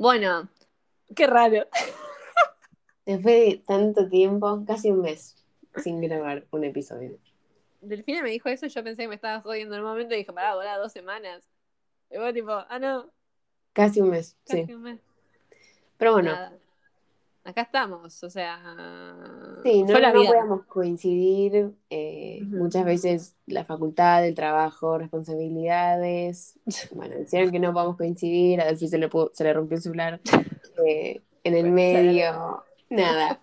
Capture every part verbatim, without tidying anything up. Bueno, qué raro. Después de tanto tiempo, casi un mes, sin grabar un episodio. Delfina me dijo eso y yo pensé que me estaba jodiendo en un momento y dije, pará, volá, dos semanas. Y luego tipo, ah, no. Casi un mes, casi sí. Un mes. Pero bueno. Nada. Acá estamos, o sea... Sí, no, no podíamos coincidir. Eh, uh-huh. Muchas veces la facultad, el trabajo, responsabilidades... Bueno, hicieron que no podamos coincidir. A Delfi se le, pudo, se le rompió el celular eh, en el bueno, medio. Nada.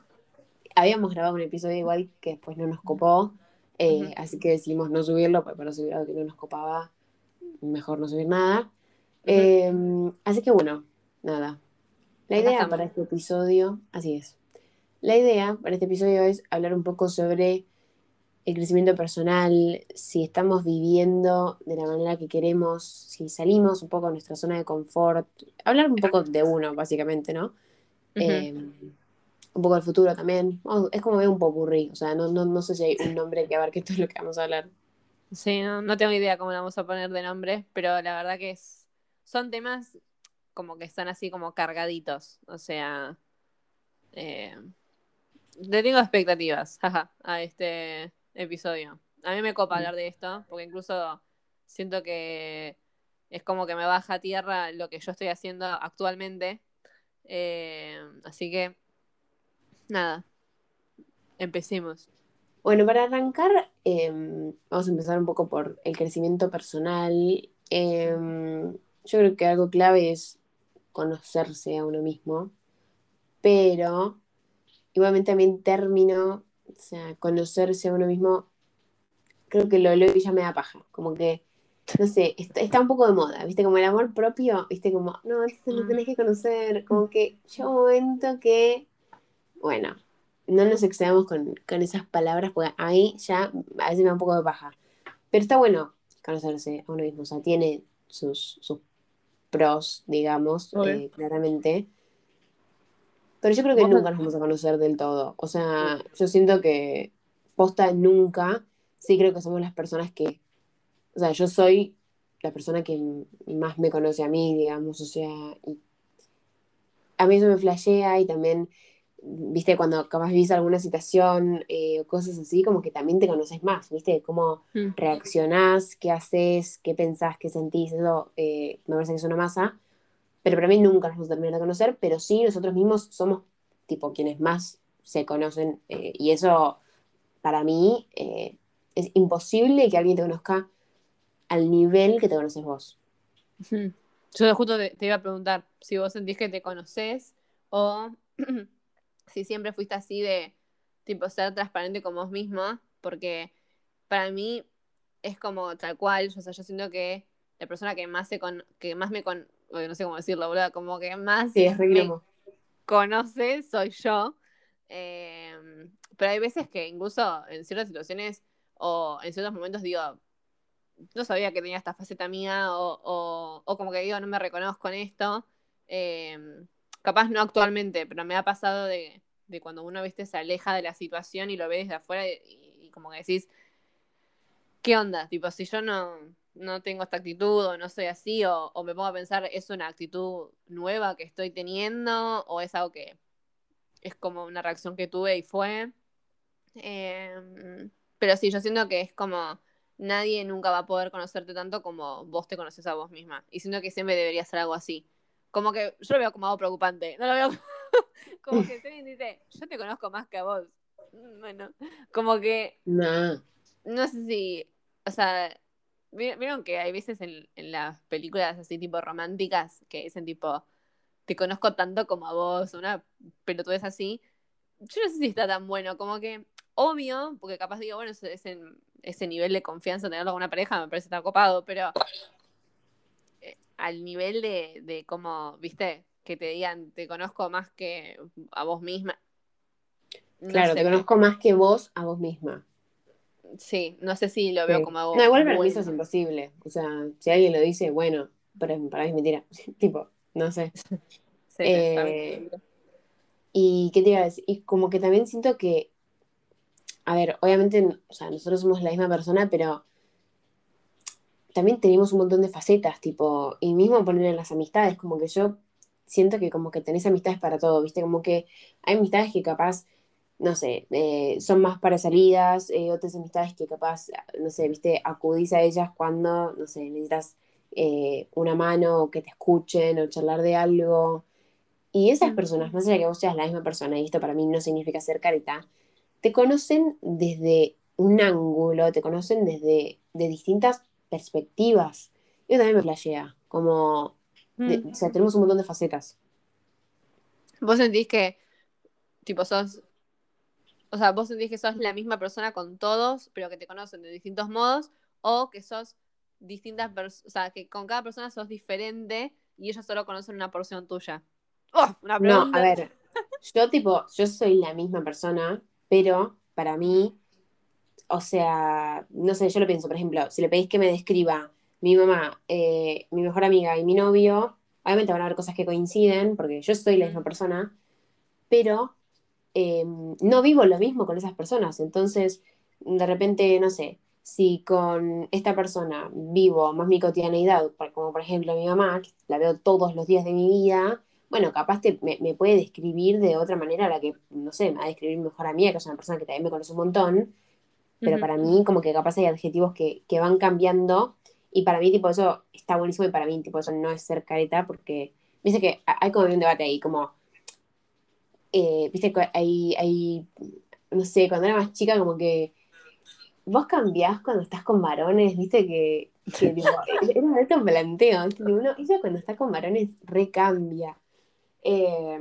Habíamos grabado un episodio igual que después no nos copó. Eh, uh-huh. Así que decidimos no subirlo, porque para subir algo que no nos copaba, mejor no subir nada. Uh-huh. Eh, así que bueno, nada. La idea para este episodio, así es, la idea para este episodio es hablar un poco sobre el crecimiento personal, si estamos viviendo de la manera que queremos, si salimos un poco de nuestra zona de confort, hablar un poco de uno, básicamente, ¿no? Uh-huh. Eh, un poco del futuro también, oh, es como ver un popurrí, o sea, no, no, no sé si hay un nombre que abarque todo lo que vamos a hablar. Sí, no, no tengo idea cómo le vamos a poner de nombre, pero la verdad que es, son temas... como que están así como cargaditos, o sea, eh, le tengo expectativas, jaja, a este episodio. A mí me copa hablar de esto, porque incluso siento que es como que me baja a tierra lo que yo estoy haciendo actualmente, eh, así que, nada, empecemos. Bueno, para arrancar, eh, vamos a empezar un poco por el crecimiento personal. eh, yo creo que algo clave es conocerse a uno mismo, pero igualmente también término, o sea, conocerse a uno mismo, creo que lo leo y ya me da paja, como que, no sé, está, está un poco de moda, viste, como el amor propio, viste, como, no, esto lo tenés que conocer, como que llega un momento que, bueno, no nos excedamos con, con esas palabras, porque ahí ya a veces me da un poco de paja, pero está bueno conocerse a uno mismo, o sea, tiene sus, sus pros, digamos, eh, claramente. Pero yo creo que nunca nos vamos a conocer del todo. O sea, yo siento que posta nunca, sí creo que somos las personas que, o sea, yo soy la persona que más me conoce a mí, digamos, o sea, y a mí eso me flashea y también, viste, cuando capaz vivís alguna situación eh, o cosas así, como que también te conoces más, viste, cómo mm. reaccionás, qué haces, qué pensás, qué sentís, eso eh, me parece que es una masa, pero para mí nunca nos vamos a terminar de conocer, pero sí nosotros mismos somos tipo quienes más se conocen eh, y eso para mí eh, es imposible que alguien te conozca al nivel que te conoces vos. Mm. Yo justo te, te iba a preguntar si vos sentís que te conocés o... si siempre fuiste así de, tipo, ser transparente con vos misma, porque para mí es como tal cual, o sea, yo siento que la persona que más se con, que más me con, no sé cómo decirlo, boludo, como que más sí, es me conoce soy yo, eh, pero hay veces que incluso en ciertas situaciones o en ciertos momentos digo, no sabía que tenía esta faceta mía, o, o, o como que digo, no me reconozco en esto, eh, capaz no actualmente, pero me ha pasado de, de cuando uno, viste, se aleja de la situación y lo ve desde afuera y, y como que decís, ¿qué onda? Tipo, si yo no, no tengo esta actitud o no soy así, o, o me pongo a pensar, ¿es una actitud nueva que estoy teniendo? ¿O es algo que es como una reacción que tuve y fue? Eh, pero sí, yo siento que es como, nadie nunca va a poder conocerte tanto como vos te conoces a vos misma. Y siento que siempre debería ser algo así. Como que yo lo veo como algo preocupante. No lo veo como, como que Selin dice, yo te conozco más que a vos. Bueno, como que... No. No sé si... O sea, vieron que hay veces en, en las películas así tipo románticas que dicen tipo, te conozco tanto como a vos, una pelotudez así. Yo no sé si está tan bueno. Como que, obvio, porque capaz digo, bueno, ese, ese nivel de confianza, tenerlo con una pareja me parece tan copado, pero... al nivel de, de cómo, viste, que te digan, te conozco más que a vos misma. No claro, sé, te conozco pero... más que vos a vos misma. Sí, no sé si lo veo sí. como a vos. No, igual para mí eso es imposible. O sea, si alguien lo dice, bueno, pero para mí es mentira. tipo, no sé. sí, eh, y qué te iba a decir, y como que también siento que, a ver, obviamente, o sea, nosotros somos la misma persona, pero... también tenemos un montón de facetas, tipo, y mismo poner en las amistades, como que yo siento que como que tenés amistades para todo, ¿viste? Como que hay amistades que capaz, no sé, eh, son más para salidas, eh, otras amistades que capaz, no sé, ¿viste? Acudís a ellas cuando, no sé, necesitas eh, una mano, o que te escuchen, o charlar de algo. Y esas personas, más allá de que vos seas la misma persona, y esto para mí no significa ser careta, te conocen desde un ángulo, te conocen desde de distintas perspectivas. Yo también me flashea, como... De, mm. O sea, tenemos un montón de facetas. ¿Vos sentís que, tipo, sos... O sea, vos sentís que sos la misma persona con todos, pero que te conocen de distintos modos, o que sos distintas personas, o sea, que con cada persona sos diferente y ellos solo conocen una porción tuya? ¡Oh! Una pregunta. No, a ver, yo, tipo, yo soy la misma persona, pero para mí, o sea, no sé, yo lo pienso, por ejemplo, si le pedís que me describa mi mamá, eh, mi mejor amiga y mi novio, obviamente van a haber cosas que coinciden, porque yo soy la misma persona, pero eh, no vivo lo mismo con esas personas. Entonces, de repente, no sé, si con esta persona vivo más mi cotidianeidad, como por ejemplo mi mamá, la veo todos los días de mi vida, bueno, capaz te, me, me puede describir de otra manera a la que, no sé, me va a describir mi mejor amiga, que es una persona que también me conoce un montón, pero uh-huh. para mí como que capaz hay adjetivos que, que van cambiando. Y para mí, tipo, eso está buenísimo, y para mí, tipo, eso no es ser careta, porque, viste que hay como un debate ahí, como, eh, viste que hay, hay, no sé, cuando era más chica, como que vos cambiás cuando estás con varones, viste que, que tipo, era esto un planteo, ¿viste? Uno, ella cuando está con varones recambia. Eh,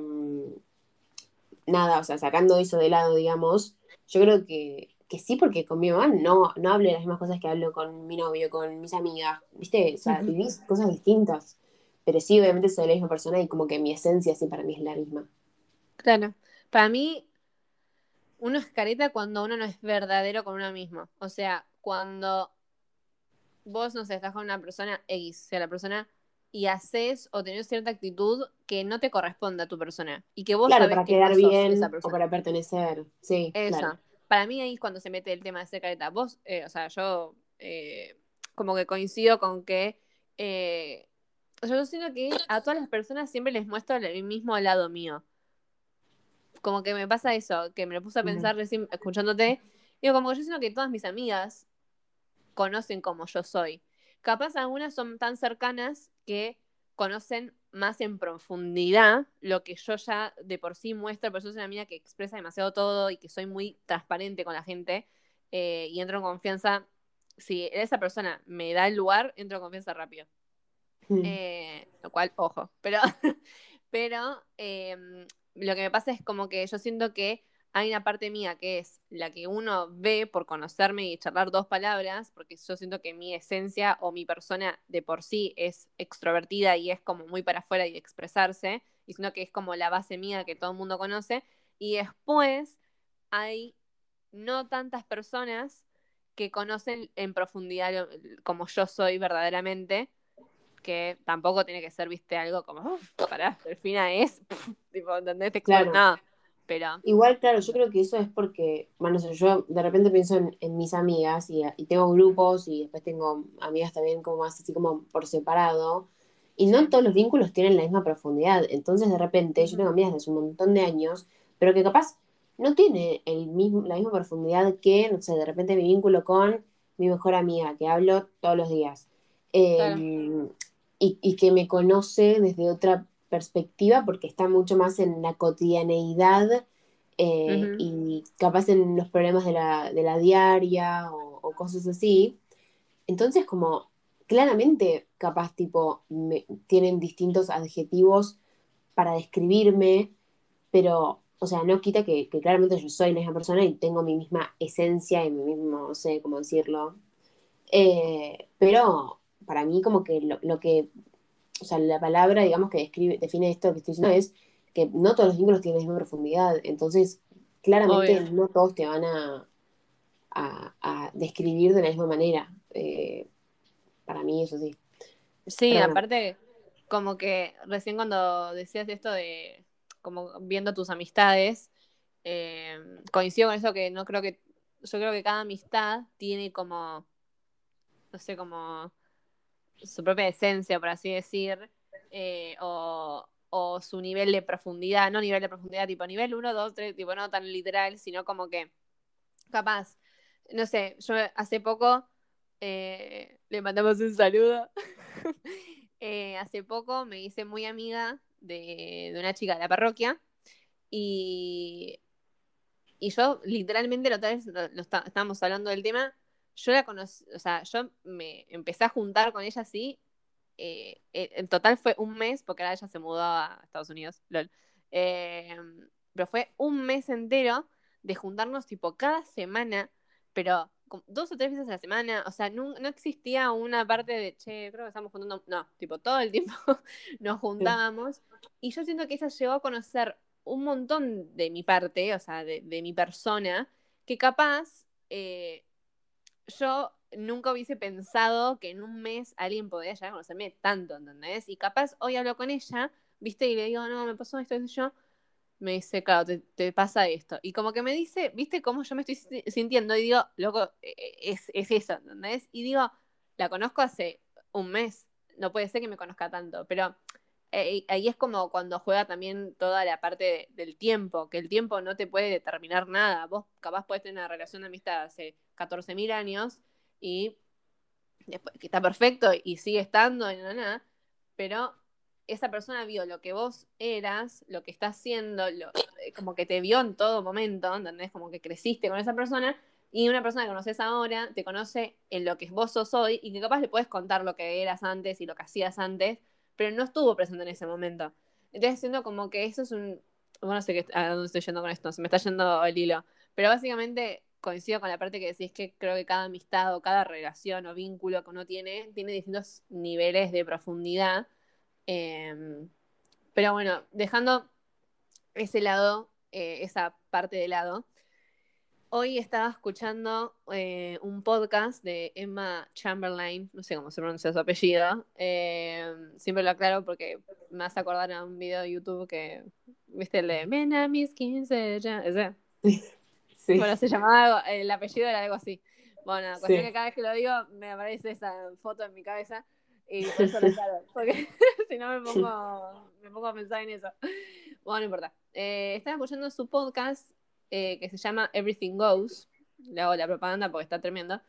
nada, o sea, sacando eso de lado, digamos, yo creo que, que sí, porque con mi mamá no, no hablo de las mismas cosas que hablo con mi novio, con mis amigas, ¿viste? O sea, uh-huh. vivís cosas distintas. Pero sí, obviamente soy la misma persona y como que mi esencia sí para mí es la misma. Claro. Para mí, uno es careta cuando uno no es verdadero con uno mismo. O sea, cuando vos, no sé, estás con una persona X, o sea, la persona, y haces o tenés cierta actitud que no te corresponde a tu persona. Y que vos claro, sabés que no sos esa persona. Claro, para quedar bien o para pertenecer. Sí, eso. Claro. Para mí ahí es cuando se mete el tema de ser careta. Vos, eh, o sea, yo eh, como que coincido con que eh, yo siento que a todas las personas siempre les muestro el mismo lado mío. Como que me pasa eso, que me lo puse a pensar uh-huh. recién escuchándote. Digo, como que yo siento que todas mis amigas conocen cómo yo soy. Capaz algunas son tan cercanas que conocen más en profundidad lo que yo ya de por sí muestro, pero yo soy una amiga que expresa demasiado todo y que soy muy transparente con la gente, eh, y entro en confianza. Si esa persona me da el lugar, entro en confianza rápido. Mm. Eh, lo cual, ojo, pero, pero eh, lo que me pasa es como que yo siento que hay una parte mía que es la que uno ve por conocerme y charlar dos palabras, porque yo siento que mi esencia o mi persona de por sí es extrovertida y es como muy para afuera y de expresarse, y siento que es como la base mía que todo el mundo conoce. Y después hay no tantas personas que conocen en profundidad lo, como yo soy verdaderamente, que tampoco tiene que ser, viste, algo como, uff, pará, Delfina es, pff, tipo, ¿entendés? Te claro. No. Pero... Igual, claro, yo creo que eso es porque, bueno, o sea, yo de repente pienso en, en mis amigas y, y tengo grupos y después tengo amigas también como más así como por separado, y no todos los vínculos tienen la misma profundidad. Entonces de repente yo tengo amigas desde un montón de años, pero que capaz no tiene el mismo, la misma profundidad que, no sé, de repente mi vínculo con mi mejor amiga, que hablo todos los días, eh, claro. y, y que me conoce desde otra perspectiva, porque está mucho más en la cotidianeidad, eh, uh-huh. y capaz en los problemas de la, de la diaria o, o cosas así. Entonces, como claramente capaz tipo me, tienen distintos adjetivos para describirme, pero, o sea, no quita que, que claramente yo soy la misma persona y tengo mi misma esencia y mi mismo, no sé cómo decirlo, eh, pero para mí como que lo, lo que o sea, la palabra, digamos, que describe, define esto que estoy diciendo es que no todos los vínculos tienen la misma profundidad. Entonces, claramente Obvio. no todos te van a, a, a describir de la misma manera. Eh, para mí eso sí. Sí, Pero aparte, no. como que recién cuando decías esto de, como viendo tus amistades, eh, coincido con eso que no creo que, yo creo que cada amistad tiene como, no sé, como... su propia esencia, por así decir, eh, o, o, o su nivel de profundidad, no nivel de profundidad tipo nivel uno, dos, tres, tipo no tan literal, sino como que capaz, no sé, yo hace poco eh, le mandamos un saludo, eh, hace poco me hice muy amiga de, de una chica de la parroquia y, y yo literalmente la otra vez lo, lo está, estábamos hablando del tema, yo la conocí, o sea, yo me empecé a juntar con ella así. Eh, eh, en total fue un mes, porque ahora ella se mudó a Estados Unidos, lol. Eh, pero fue un mes entero de juntarnos tipo cada semana, pero dos o tres veces a la semana, o sea, no, no existía una parte de, che, creo que estamos juntando, no, tipo todo el tiempo nos juntábamos, sí. Y yo siento que ella llegó a conocer un montón de mi parte, o sea, de, de mi persona, que capaz eh, yo nunca hubiese pensado que en un mes alguien podía llegar a conocerme tanto, ¿entendés? Y capaz hoy hablo con ella, ¿viste? Y le digo, no, me pasó esto, y yo, me dice, claro, te, te pasa esto. Y como que me dice, ¿viste cómo yo me estoy sintiendo? Y digo, loco, es, es eso, ¿entendés? Y digo, la conozco hace un mes, no puede ser que me conozca tanto, pero eh, ahí es como cuando juega también toda la parte de, del tiempo, que el tiempo no te puede determinar nada. Vos capaz podés tener una relación de amistad hace catorce mil años, y después, que está perfecto y sigue estando y no, nada, pero esa persona vio lo que vos eras, lo que estás haciendo, lo, como que te vio en todo momento, ¿entendés? Como que creciste con esa persona, y una persona que conoces ahora te conoce en lo que vos sos hoy, y que capaz le podés contar lo que eras antes y lo que hacías antes, pero no estuvo presente en ese momento. Entonces siento como que eso es un... Bueno, no sé qué, a dónde estoy yendo con esto, se me está yendo el hilo, pero básicamente... coincido con la parte que decís que creo que cada amistad o cada relación o vínculo que uno tiene, tiene distintos niveles de profundidad. Eh, pero bueno, dejando ese lado, eh, esa parte de lado, hoy estaba escuchando eh, un podcast de Emma Chamberlain, no sé cómo se pronuncia su apellido, eh, siempre lo aclaro porque me hace acordar a un video de YouTube que, viste, el de Men a mis quince, ya, ese. Sí. Bueno, se llamaba, algo, el apellido era algo así. Bueno, la cuestión sí. Que cada vez que lo digo me aparece esa foto en mi cabeza y por eso lo claro, porque si no me pongo, me pongo a pensar en eso. Bueno, no importa. Eh, estaba escuchando su podcast eh, que se llama Everything Goes, le hago la propaganda porque está tremendo,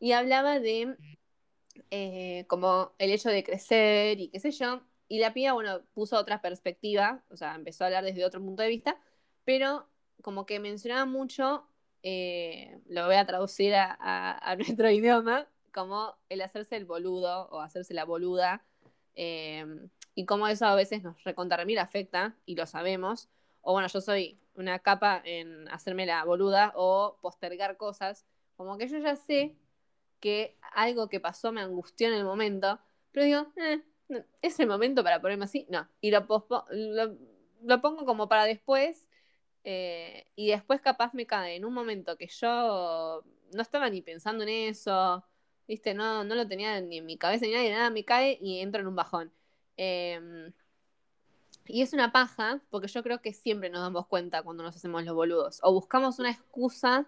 y hablaba de eh, como el hecho de crecer y qué sé yo, y la piba, bueno, puso otra perspectiva, o sea, empezó a hablar desde otro punto de vista, pero... como que mencionaba mucho, eh, lo voy a traducir a, a, a nuestro idioma, como el hacerse el boludo o hacerse la boluda, eh, y como eso a veces nos recontra mil afecta, y lo sabemos, o bueno, yo soy una capa en hacerme la boluda o postergar cosas, como que yo ya sé que algo que pasó me angustió en el momento, pero digo, eh, no, ¿es el momento para ponerme así? No, y lo, pospo- lo, lo pongo como para después. Eh, y después capaz me cae en un momento que yo no estaba ni pensando en eso, ¿viste? No, no lo tenía ni en mi cabeza ni nada, ni nada me cae y entro en un bajón. Eh, y es una paja, porque yo creo que siempre nos damos cuenta cuando nos hacemos los boludos. O buscamos una excusa,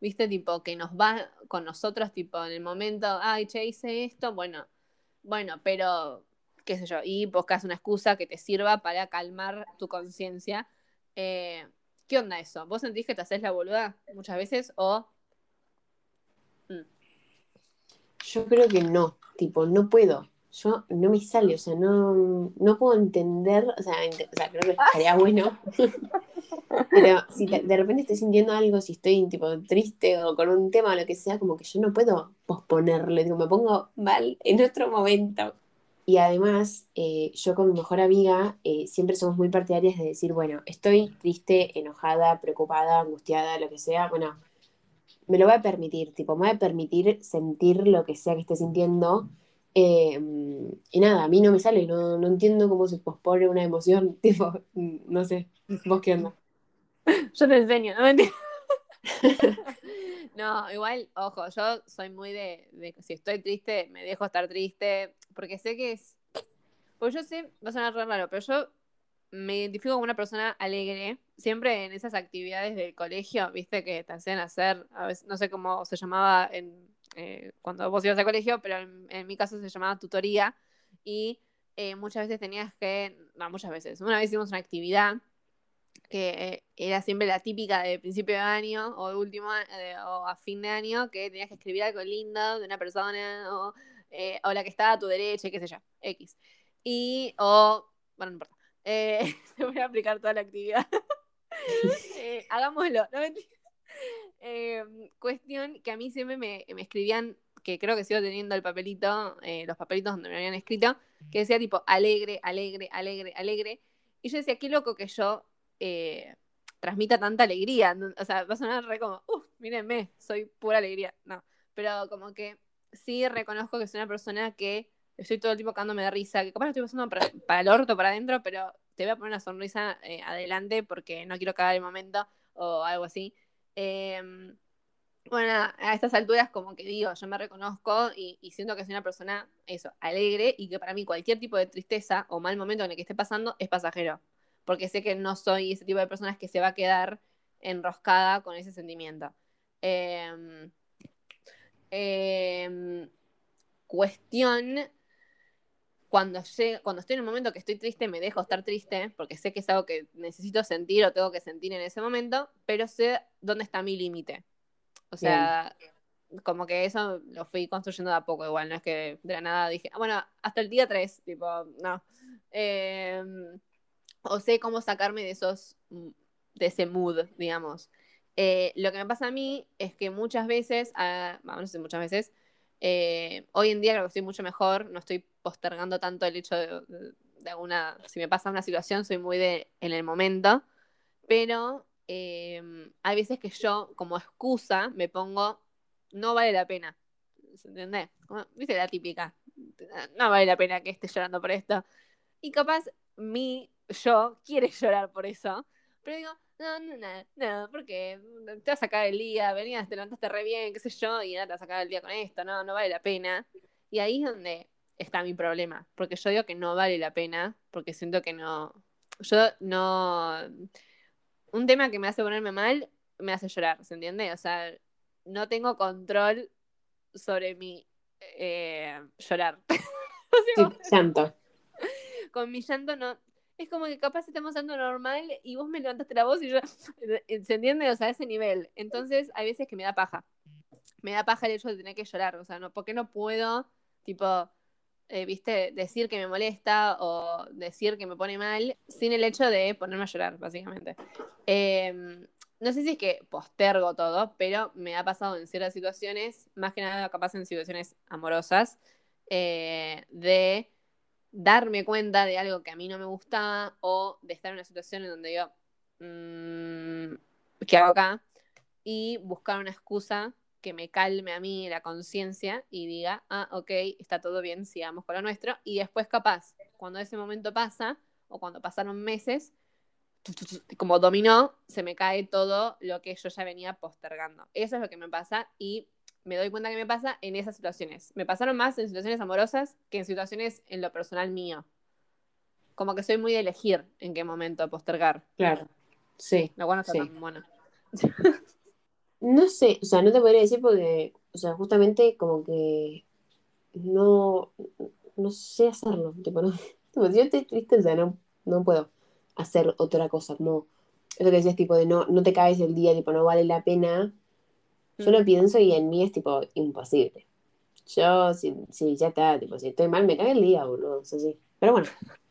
¿viste? Tipo, que nos va con nosotros, tipo, en el momento, ay, che, hice esto, bueno, bueno, pero, qué sé yo, y buscas una excusa que te sirva para calmar tu conciencia. Eh, ¿Qué onda eso? ¿Vos sentís que te haces la boluda muchas veces o...? Mm. Yo creo que no, tipo, no puedo. Yo no me sale, o sea, no, no puedo entender, o sea, ent- o sea, creo que estaría bueno. Pero si de, de repente estoy sintiendo algo, si estoy, tipo, triste o con un tema o lo que sea, como que yo no puedo posponerlo, digo, me pongo mal en otro momento. Y además, eh, yo con mi mejor amiga eh, siempre somos muy partidarias de decir, bueno, estoy triste, enojada, preocupada, angustiada, lo que sea, bueno, me lo voy a permitir, tipo, me voy a permitir sentir lo que sea que esté sintiendo. Eh, y nada, a mí no me sale, no, no entiendo cómo se pospone una emoción, tipo, no sé, ¿vos qué onda? Yo te enseño, no mentira. No, igual, ojo, yo soy muy de, de, si estoy triste, me dejo estar triste, porque sé que es, pues yo sé, va a sonar raro, pero yo me identifico como una persona alegre, siempre en esas actividades del colegio, viste, que te hacían hacer, a veces, no sé cómo se llamaba en, eh, cuando vos ibas al colegio, pero en, en mi caso se llamaba tutoría, y eh, muchas veces tenías que, no, muchas veces, una vez hicimos una actividad que eh, era siempre la típica de principio de año o de último eh, o a fin de año, que tenías que escribir algo lindo de una persona o, eh, o la que estaba a tu derecha, qué sé yo, X. Y, o, bueno, no importa, eh, se voy a aplicar toda la actividad. eh, hagámoslo, no mentira. Eh, cuestión que a mí siempre me, me escribían, que creo que sigo teniendo el papelito, eh, los papelitos donde me habían escrito, que decía tipo alegre, alegre, alegre, alegre. Y yo decía, qué loco que yo eh, transmita tanta alegría. O sea, va a sonar re como, uff, mírenme, soy pura alegría. No, pero como que sí reconozco que soy una persona que estoy todo el tiempo cagándome de risa, que capaz lo estoy pasando para, para el orto, para adentro, pero te voy a poner una sonrisa eh, adelante porque no quiero cagar el momento o algo así. Eh, bueno, nada, a estas alturas como que digo, yo me reconozco y, y siento que soy una persona, eso, alegre, y que para mí cualquier tipo de tristeza o mal momento en el que esté pasando es pasajero, porque sé que no soy ese tipo de personas que se va a quedar enroscada con ese sentimiento. Eh, eh, cuestión, cuando, llego, cuando estoy en el momento que estoy triste, me dejo estar triste, porque sé que es algo que necesito sentir o tengo que sentir en ese momento, pero sé dónde está mi límite. O sea, bien, como que eso lo fui construyendo de a poco igual, no es que de la nada dije, ah, bueno, hasta el día tres, tipo, no. Eh, o sé cómo sacarme de esos, de ese mood, digamos. Eh, lo que me pasa a mí es que muchas veces, ah, bueno, no sé, muchas veces, Eh, hoy en día creo que estoy mucho mejor, no estoy postergando tanto el hecho de, de, de alguna, si me pasa una situación soy muy de en el momento, pero eh, hay veces que yo como excusa me pongo no vale la pena, ¿entendés? Como, viste la típica, no vale la pena que esté llorando por esto, y capaz mi yo quiere llorar por eso, pero digo no, no, no, no, porque te vas a sacar el día, venías, te levantaste re bien, qué sé yo, y nada, te vas a sacar el día con esto, no, no vale la pena. Y ahí es donde está mi problema, porque yo digo que no vale la pena, porque siento que no, yo no, un tema que me hace ponerme mal, me hace llorar, ¿se entiende? O sea, no tengo control sobre mi eh, llorar. Sí, llanto. Con mi llanto no. Es como que capaz estamos dando normal y vos me levantaste la voz y yo, ¿se entiende? O sea, a ese nivel. Entonces, hay veces que me da paja. Me da paja el hecho de tener que llorar. O sea, no, ¿por qué no puedo, tipo, eh, viste, decir que me molesta o decir que me pone mal sin el hecho de ponerme a llorar, básicamente? Eh, no sé si es que postergo todo, pero me ha pasado en ciertas situaciones, más que nada capaz en situaciones amorosas, eh, de darme cuenta de algo que a mí no me gustaba o de estar en una situación en donde yo mmm, ¿qué hago acá? Y buscar una excusa que me calme a mí la conciencia y diga, ah, ok, está todo bien, sigamos con lo nuestro, y después capaz cuando ese momento pasa o cuando pasaron meses como dominó, se me cae todo lo que yo ya venía postergando. Eso es lo que me pasa y me doy cuenta que me pasa en esas situaciones. Me pasaron más en situaciones amorosas que en situaciones en lo personal mío. Como que soy muy de elegir en qué momento postergar. Claro, sí. Lo bueno está sí. Tan bueno. No sé, o sea, no te podría decir porque, o sea, justamente como que no, no sé hacerlo. Tipo, no, tipo, si yo estoy triste, o sea, no, no puedo hacer otra cosa. No, es lo que decías, tipo, de no, no te caes el día, tipo, no vale la pena. Yo lo pienso y en mí es, tipo, imposible. Yo, si, si ya está, tipo, si estoy mal, me cae el día, boludo, eso sí. Pero bueno,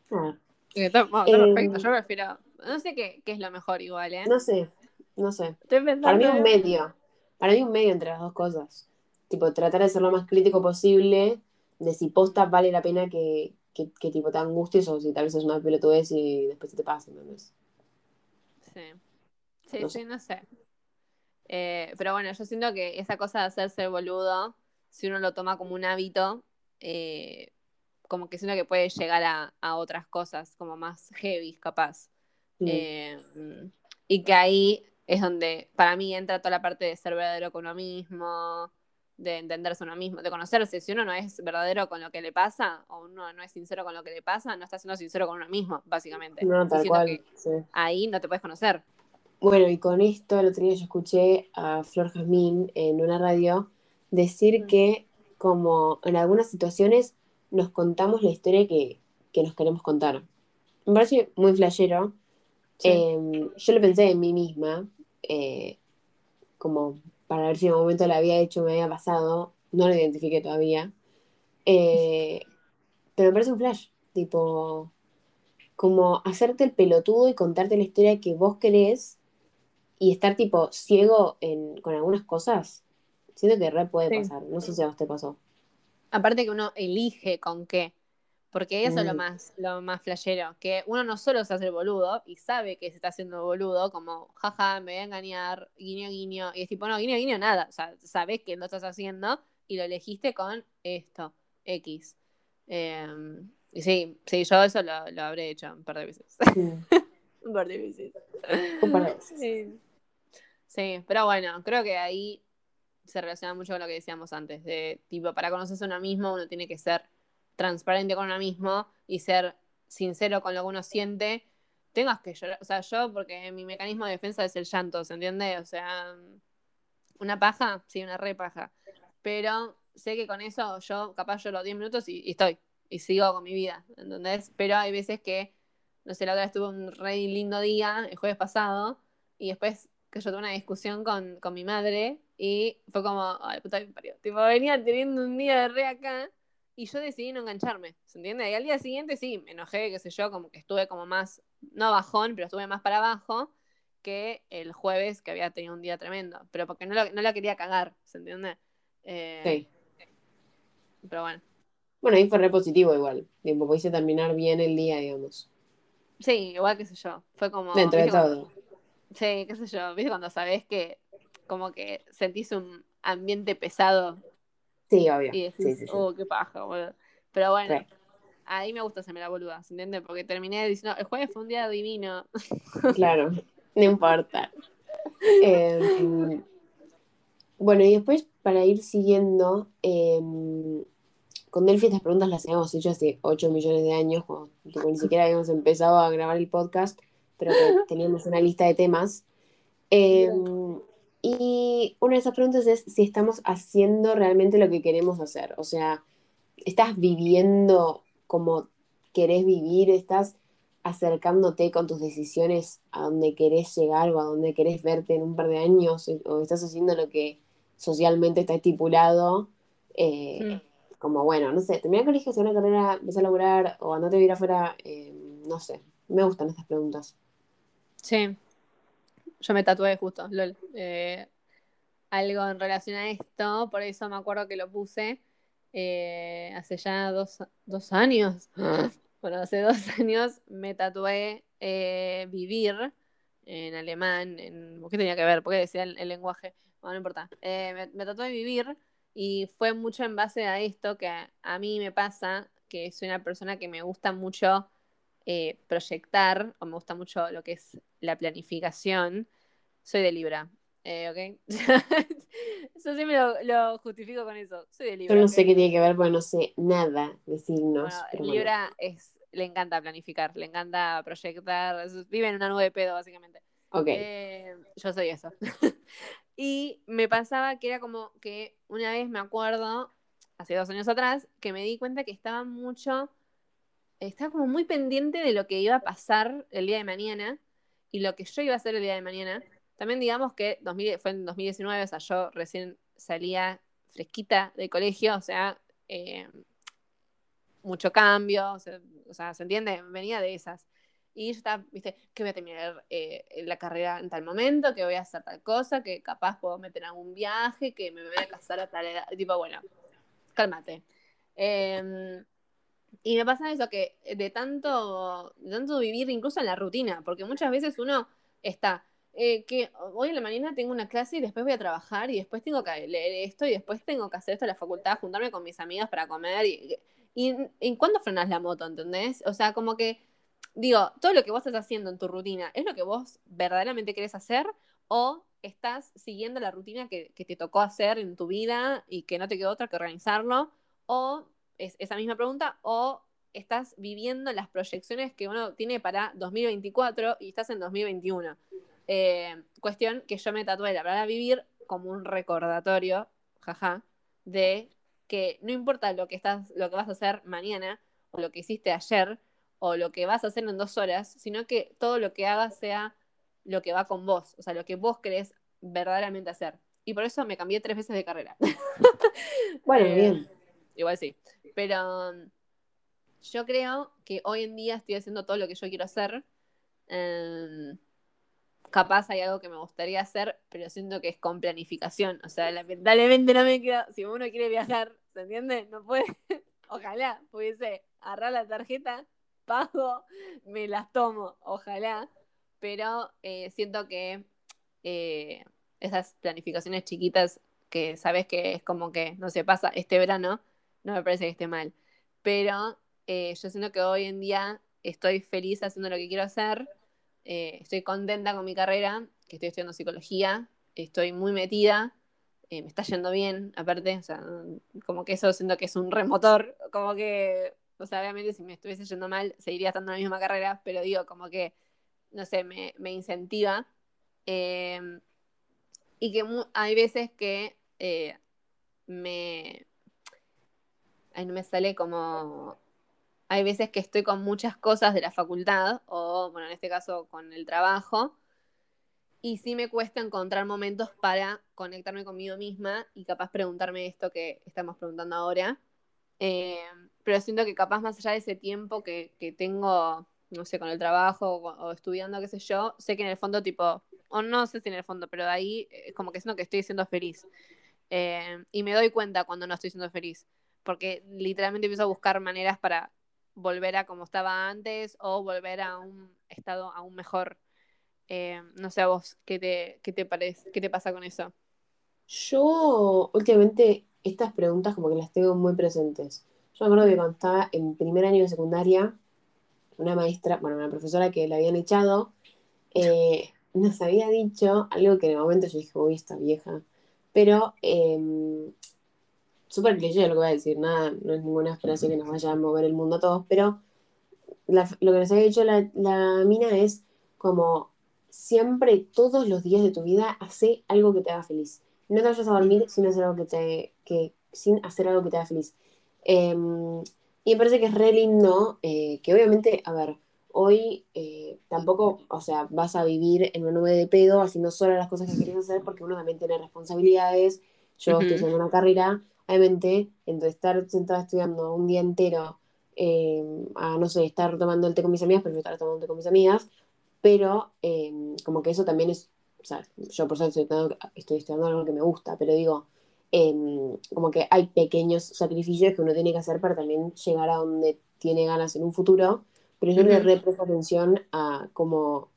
nada. Está, no, está eh, perfecto, yo prefiero... No sé qué, qué es lo mejor igual, ¿eh? No sé, no sé. Estoy pensando... Para mí un medio, para mí un medio entre las dos cosas. Tipo, tratar de ser lo más crítico posible de si posta vale la pena que, que, que tipo, te angusties o si tal vez es una pelotudez y después se te pasa, ¿no? Sí. Sí, no sí, sé. no sé. Eh, pero bueno, yo siento que esa cosa de hacerse el boludo, si uno lo toma como un hábito, eh, como que siento que puede llegar a, a otras cosas, como más heavy, capaz. Mm. Eh, y que ahí es donde para mí entra toda la parte de ser verdadero con uno mismo, de entenderse uno mismo, de conocerse. Si uno no es verdadero con lo que le pasa, o uno no es sincero con lo que le pasa, no está siendo sincero con uno mismo, básicamente. No, tal cual, sí. Ahí no te puedes conocer. Bueno, y con esto, el otro día yo escuché a Flor Jazmín en una radio decir que, como en algunas situaciones, nos contamos la historia que, que nos queremos contar. Me parece muy flashero. Sí. Eh, yo lo pensé en mí misma, eh, como para ver si en un momento lo había hecho, me había pasado, no lo identifiqué todavía, eh, pero me parece un flash, tipo, como hacerte el pelotudo y contarte la historia que vos querés y estar tipo ciego en, con algunas cosas. Siento que re puede sí. pasar, no sé si a vos te pasó. Aparte que uno elige con qué, porque eso mm. es lo más, lo más flashero, que uno no solo se hace el boludo y sabe que se está haciendo boludo, como jaja, me voy a engañar, guiño, guiño, y es tipo, no, guiño, guiño, nada, o sea, sabés que lo estás haciendo y lo elegiste con esto, X. Eh, y sí, sí, yo eso lo, lo habré hecho un par de veces. un par de veces. Un par de veces. Sí. sí, pero bueno, creo que ahí se relaciona mucho con lo que decíamos antes, de tipo, para conocerse a uno mismo, uno tiene que ser transparente con uno mismo y ser sincero con lo que uno siente. Tengas que llorar, o sea, yo, porque mi mecanismo de defensa es el llanto, ¿se entiende? O sea, una paja, sí, una re paja, pero sé que con eso yo, capaz yo los diez minutos y, y estoy, y sigo con mi vida, ¿entendés? Pero hay veces que, no sé, la otra vez tuve un re lindo día, el jueves pasado, y después que yo tuve una discusión con, con mi madre, y fue como, ay, puta, me parió. Tipo, venía teniendo un día de re acá, y yo decidí no engancharme, ¿se entiende? Y al día siguiente sí, me enojé, qué sé yo, como que estuve como más, no bajón, pero estuve más para abajo que el jueves, que había tenido un día tremendo, pero porque no, lo, no la quería cagar, ¿se entiende? Eh, sí. sí. Pero bueno. Bueno, ahí fue re positivo igual, tipo, pudiste terminar bien el día, digamos. Sí, igual, qué sé yo, fue como... Dentro de todo. Como, sí, qué sé yo, viste cuando sabés que como que sentís un ambiente pesado. Sí, obvio. Y decís, sí, sí, sí. oh, qué paja, boludo. Pero bueno, sí. ahí me gusta hacerme la boluda, ¿se entiende? Porque terminé diciendo, el jueves fue un día divino. Claro, no importa. eh, bueno, y después, para ir siguiendo, eh, con Delphi estas preguntas las habíamos hecho hace ocho millones de años, cuando ni siquiera habíamos empezado a grabar el podcast, pero que teníamos una lista de temas. Eh, y una de esas preguntas es si estamos haciendo realmente lo que queremos hacer. O sea, ¿estás viviendo como querés vivir? ¿Estás acercándote con tus decisiones a donde querés llegar o a donde querés verte en un par de años? ¿O estás haciendo lo que socialmente está estipulado? Eh, sí. Como, bueno, no sé, terminar el colegio, hacer una carrera, empezar a laburar o andarte a vivir afuera, eh, no sé. Me gustan estas preguntas. Sí. Yo me tatué justo, lol. Eh, algo en relación a esto, por eso me acuerdo que lo puse eh, hace ya dos, dos años. Bueno, hace dos años me tatué eh, vivir en alemán. En, ¿Qué tenía que ver? ¿Por qué decía el, el lenguaje? Bueno, no importa. Eh, me, me tatué vivir y fue mucho en base a esto que a, a mí me pasa, que soy una persona que me gusta mucho Eh, proyectar, o me gusta mucho lo que es la planificación. Soy de Libra, eh, ¿ok? Eso siempre lo, lo justifico con eso. Soy de Libra. Yo no sé qué tiene que ver, porque no sé nada de signos. Bueno, Libra es, le encanta planificar, le encanta proyectar, vive en una nube de pedo, básicamente. Ok. Eh, yo soy eso. Y me pasaba que era como que una vez me acuerdo, hace dos años atrás, que me di cuenta que estaba mucho... Estaba como muy pendiente de lo que iba a pasar el día de mañana y lo que yo iba a hacer el día de mañana. También digamos que dos mil fue en dos mil diecinueve, o sea, yo recién salía fresquita del colegio, o sea, eh, mucho cambio, o sea, o sea, ¿se entiende? Venía de esas. Y yo estaba, viste, que voy a terminar eh, la carrera en tal momento, que voy a hacer tal cosa, que capaz puedo meter algún viaje, que me voy a casar a tal edad. Tipo, bueno, cálmate. Eh... Y me pasa eso, que de tanto, de tanto vivir incluso en la rutina, porque muchas veces uno está, eh, que hoy en la mañana tengo una clase y después voy a trabajar y después tengo que leer esto y después tengo que hacer esto en la facultad, juntarme con mis amigas para comer. ¿Y, y, y cuándo frenás la moto, entendés? O sea, como que, digo, todo lo que vos estás haciendo en tu rutina, ¿es lo que vos verdaderamente querés hacer o estás siguiendo la rutina que, que te tocó hacer en tu vida y que no te quedó otra que organizarlo? O... Es esa misma pregunta, o estás viviendo las proyecciones que uno tiene para dos mil veinticuatro y estás en dos mil veintiuno. Eh, cuestión que yo me tatué la palabra vivir como un recordatorio, jaja, de que no importa lo que estás, lo que vas a hacer mañana, o lo que hiciste ayer, o lo que vas a hacer en dos horas, sino que todo lo que hagas sea lo que va con vos, o sea, lo que vos querés verdaderamente hacer. Y por eso me cambié tres veces de carrera. Bueno, eh, bien. Igual sí. Pero yo creo que hoy en día estoy haciendo todo lo que yo quiero hacer. Eh, capaz hay algo que me gustaría hacer, pero siento que es con planificación. O sea, lamentablemente no me queda. Si uno quiere viajar, ¿se entiende? No puede. Ojalá pudiese agarrar la tarjeta, pago, me las tomo. Ojalá. Pero eh, siento que eh, esas planificaciones chiquitas que sabes que es como que, no sé, pasa este verano, no me parece que esté mal. Pero eh, yo siento que hoy en día estoy feliz haciendo lo que quiero hacer, eh, estoy contenta con mi carrera, que estoy estudiando psicología, estoy muy metida, eh, me está yendo bien, aparte, o sea, como que eso siento que es un remotor, como que, o sea, obviamente si me estuviese yendo mal, seguiría estando en la misma carrera, pero digo, como que, no sé, me, me incentiva, eh, y que mu- hay veces que eh, me... Ay, no me sale como... Hay veces que estoy con muchas cosas de la facultad, o, bueno, en este caso, con el trabajo, y sí me cuesta encontrar momentos para conectarme conmigo misma y capaz preguntarme esto que estamos preguntando ahora. Eh, pero siento que capaz más allá de ese tiempo que, que tengo, no sé, con el trabajo o, o estudiando, qué sé yo, sé que en el fondo, tipo, o no sé si en el fondo, pero de ahí es como que siento que estoy siendo feliz. Eh, y me doy cuenta cuando no estoy siendo feliz, porque literalmente empiezo a buscar maneras para volver a como estaba antes o volver a un estado aún mejor. Eh, no sé a vos, ¿qué te, qué te parece? ¿Qué te pasa con eso? Yo últimamente estas preguntas como que las tengo muy presentes. Yo me acuerdo que cuando estaba en primer año de secundaria, una maestra, bueno, una profesora que la habían echado, eh, nos había dicho algo que en el momento yo dije, uy, esta vieja, pero... Eh, súper cliché lo que voy a decir, nada, no es ninguna frase que nos vaya a mover el mundo a todos, pero la, lo que nos había dicho la, la mina es como siempre, todos los días de tu vida, hace algo que te haga feliz. No te vayas a dormir sin hacer algo que te, que, sin hacer algo que te haga feliz. Eh, y me parece que es re lindo, eh, que obviamente, a ver, hoy eh, tampoco, o sea, vas a vivir en una nube de pedo haciendo solo las cosas que querés hacer, porque uno también tiene responsabilidades. Yo uh-huh. estoy haciendo una carrera. Obviamente, entre estar sentada estudiando un día entero, eh, a, no sé, estar tomando el té con mis amigas, pero yo estar tomando el té con mis amigas, pero eh, como que eso también es, o sea, yo por eso estoy estudiando, estoy estudiando algo que me gusta, pero digo, eh, como que hay pequeños sacrificios que uno tiene que hacer para también llegar a donde tiene ganas en un futuro, pero yo mm-hmm. le re presto atención a como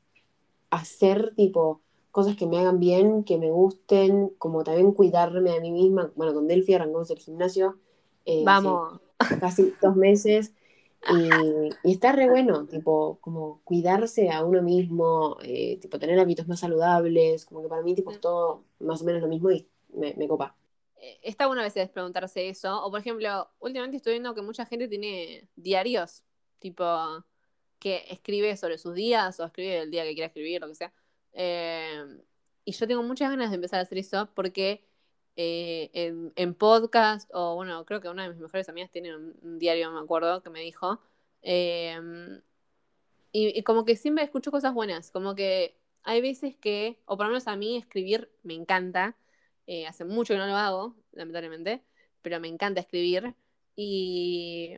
hacer tipo... cosas que me hagan bien, que me gusten, como también cuidarme a mí misma. Bueno, con Delfi arrancamos el gimnasio. Eh, Vamos. Hace casi dos meses. Y, y está re bueno, tipo, como cuidarse a uno mismo, eh, tipo, tener hábitos más saludables, como que para mí, tipo, es todo más o menos lo mismo y me, me copa. Está bueno a veces preguntarse eso. O, por ejemplo, últimamente estoy viendo que mucha gente tiene diarios, tipo, que escribe sobre sus días o escribe el día que quiera escribir, lo que sea. Eh, y yo tengo muchas ganas de empezar a hacer eso porque eh, en, en podcast, o bueno, creo que una de mis mejores amigas tiene un, un diario, me acuerdo, que me dijo, eh, y, y como que siempre escucho cosas buenas, como que hay veces que, o por lo menos a mí escribir me encanta, eh, hace mucho que no lo hago, lamentablemente, pero me encanta escribir, y...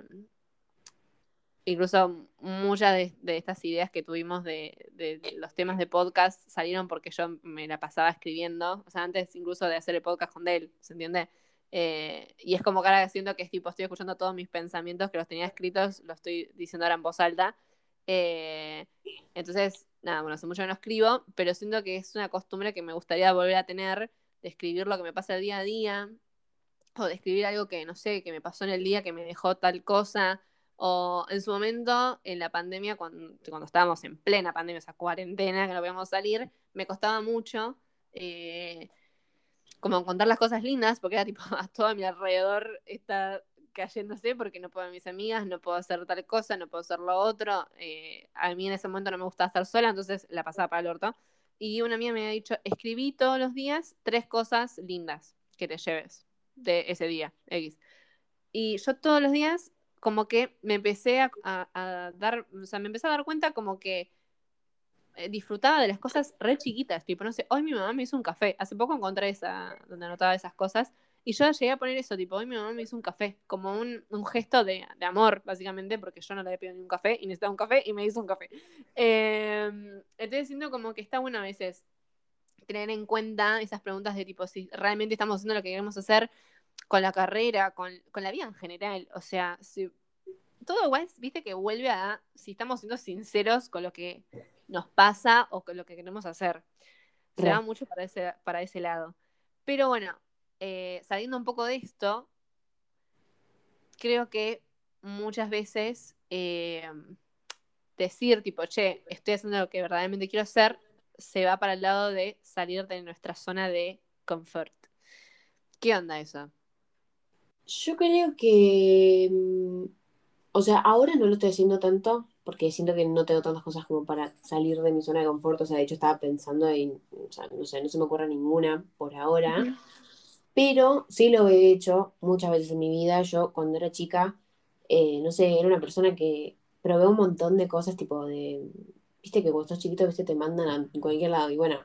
Incluso muchas de, de estas ideas que tuvimos de, de los temas de podcast salieron porque yo me la pasaba escribiendo, o sea, antes incluso de hacer el podcast con Del, ¿se entiende? Eh, y es como que ahora siento que es tipo, estoy escuchando todos mis pensamientos que los tenía escritos, los estoy diciendo ahora en voz alta. Eh, entonces, nada, bueno, hace mucho que no escribo, pero siento que es una costumbre que me gustaría volver a tener, de escribir lo que me pasa el día a día, o de escribir algo que, no sé, que me pasó en el día, que me dejó tal cosa... O en su momento, en la pandemia, cuando, cuando estábamos en plena pandemia, o sea, cuarentena, que no podíamos salir, me costaba mucho eh, como contar las cosas lindas, porque era tipo, a todo mi alrededor está cayéndose porque no puedo ver mis amigas, no puedo hacer tal cosa, no puedo hacer lo otro. Eh, a mí en ese momento no me gustaba estar sola, entonces la pasaba para el orto. Y una amiga me había dicho, escribí todos los días tres cosas lindas que te lleves de ese día X. Y yo todos los días... como que me empecé a, a, a dar, o sea, me empecé a dar cuenta como que disfrutaba de las cosas re chiquitas, tipo, no sé, hoy mi mamá me hizo un café, hace poco encontré esa, donde anotaba esas cosas, y yo llegué a poner eso, tipo, hoy mi mamá me hizo un café, como un, un gesto de, de amor, básicamente, porque yo no le había pedido ni un café, y necesitaba un café, y me hizo un café. Eh, estoy diciendo como que está bueno a veces tener en cuenta esas preguntas de tipo, si realmente estamos haciendo lo que queremos hacer con la carrera, con, con la vida en general, o sea, si, todo igual, viste que vuelve a, si estamos siendo sinceros con lo que nos pasa o con lo que queremos hacer. Se sí. va mucho para ese, para ese lado. Pero bueno, eh, saliendo un poco de esto, creo que muchas veces eh, decir tipo, che, estoy haciendo lo que verdaderamente quiero hacer, se va para el lado de salir de nuestra zona de confort. ¿Qué onda eso? Yo creo que, o sea, ahora no lo estoy haciendo tanto, porque siento que no tengo tantas cosas como para salir de mi zona de confort, o sea, de hecho estaba pensando en, o sea, no sé, no se me ocurre ninguna por ahora, uh-huh. pero sí lo he hecho muchas veces en mi vida. Yo cuando era chica, eh, no sé, era una persona que probé un montón de cosas, tipo de, viste que cuando estás chiquito, viste, te mandan a cualquier lado, y bueno,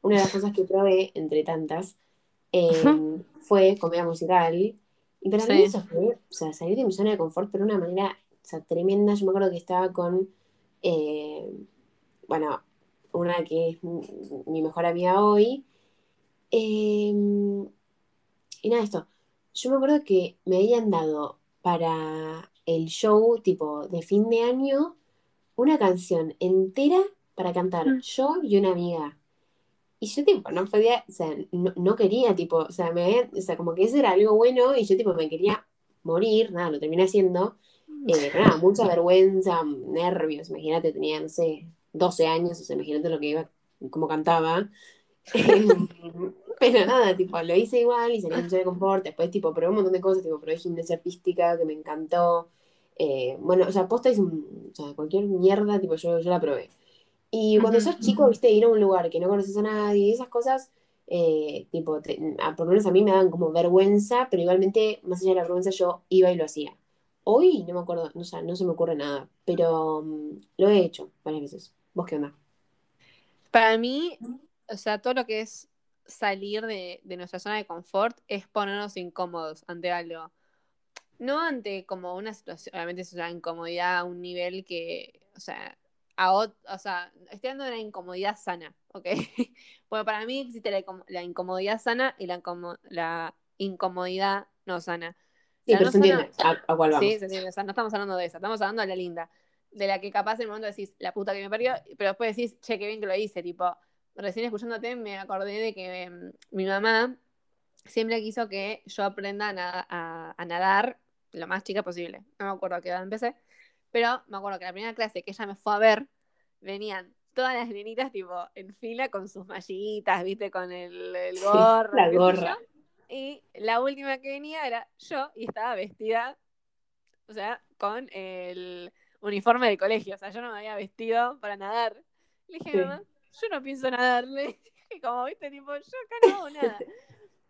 una de las cosas que probé, entre tantas, eh, uh-huh. fue comedia musical, y para mí eso fue, o sea, salir de mi zona de confort, pero de una manera... O sea, tremenda. Yo me acuerdo que estaba con, eh, bueno, una que es mi, mi mejor amiga hoy. Eh, y nada, esto. Yo me acuerdo que me habían dado para el show, tipo, de fin de año, una canción entera para cantar mm. yo y una amiga. Y yo, tipo, no podía, o sea, no, no quería, tipo, o sea, me, o sea, como que eso era algo bueno y yo, tipo, me quería morir. Nada, lo terminé haciendo. Eh, pero nada, mucha vergüenza, nervios, imagínate, tenía, no sé, doce años, o sea, imagínate lo que iba, como cantaba. Pero nada, tipo, lo hice igual y salí de confort, después, tipo, probé un montón de cosas, tipo, probé gimnasia artística, que me encantó. Eh, bueno, o sea, posta es, un, o sea, cualquier mierda, tipo, yo, yo la probé. Y cuando sos chico, viste, ir a un lugar que no conoces a nadie, esas cosas... Eh, tipo, te, a, por lo menos a mí me daban como vergüenza, pero igualmente, más allá de la vergüenza, yo iba y lo hacía. Hoy no me acuerdo, no, o sea, no se me ocurre nada, pero um, lo he hecho varias veces. ¿Vos qué onda? Para mí, o sea, todo lo que es salir de, de nuestra zona de confort es ponernos incómodos ante algo. No ante como una situación, obviamente es una incomodidad a un nivel que, o sea, a ot- o sea, estoy hablando de la incomodidad sana, ¿ok? Bueno, para mí existe la, incom- la incomodidad sana y la, incom- la incomodidad no sana. Sí, pero no se entiende sana, a, a cuál vamos. Sí, se entiende, o sea, no estamos hablando de esa, estamos hablando de la linda, de la que capaz en el momento decís, la puta que me parió, pero después decís, che, qué bien que lo hice, tipo, recién escuchándote me acordé de que um, mi mamá siempre quiso que yo aprenda a, na- a, a nadar lo más chica posible, no me acuerdo a qué edad empecé, pero me acuerdo que la primera clase que ella me fue a ver, venían todas las nenitas, tipo, en fila con sus mallitas, viste, con el, el gorro, sí, la gorra. Y la última que venía era yo, y estaba vestida, o sea, con el uniforme del colegio. O sea, yo no me había vestido para nadar. Le dije, sí. mamá, yo no pienso nadar. Le dije, como, viste, tipo, yo acá no hago nada.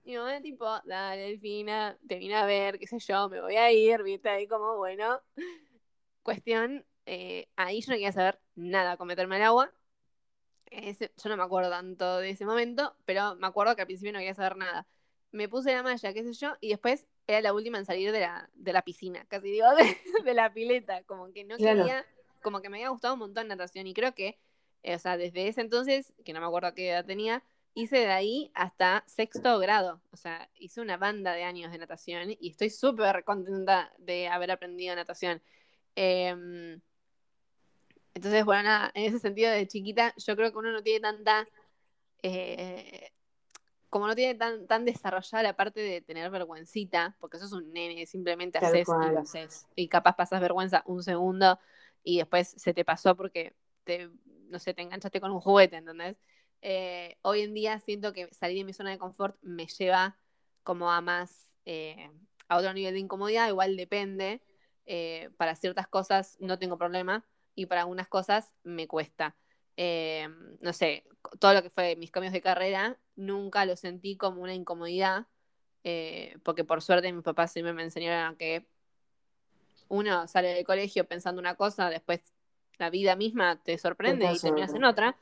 Mi mamá, tipo, dale, Delfina, te vine a ver, qué sé yo, me voy a ir, viste, ahí como, bueno. Cuestión, eh, ahí yo no quería saber nada con meterme al agua. Ese, yo no me acuerdo tanto de ese momento, pero me acuerdo que al principio no quería saber nada. Me puse la malla, qué sé yo, y después era la última en salir de la, de la piscina, casi digo, de, de la pileta, como que no quería, claro. Como que me había gustado un montón la natación, y creo que, eh, o sea, desde ese entonces, que no me acuerdo qué edad tenía, hice de ahí hasta sexto grado, o sea, hice una banda de años de natación, y estoy súper contenta de haber aprendido natación. Eh, entonces, bueno, nada, en ese sentido, de chiquita, yo creo que uno no tiene tanta... Eh, como no tiene tan, tan desarrollada la parte de tener vergüencita, porque sos un nene, simplemente haces y lo haces, y capaz pasás vergüenza un segundo, y después se te pasó porque, te no sé, te enganchaste con un juguete, ¿entendés? Eh, hoy en día siento que salir de mi zona de confort me lleva como a más, eh, a otro nivel de incomodidad, igual depende, eh, para ciertas cosas no tengo problema, y para algunas cosas me cuesta. Eh, no sé, todo lo que fue mis cambios de carrera, nunca lo sentí como una incomodidad, eh, porque por suerte mis papás siempre me enseñaron a que uno sale del colegio pensando una cosa, después la vida misma te sorprende y terminas en otra.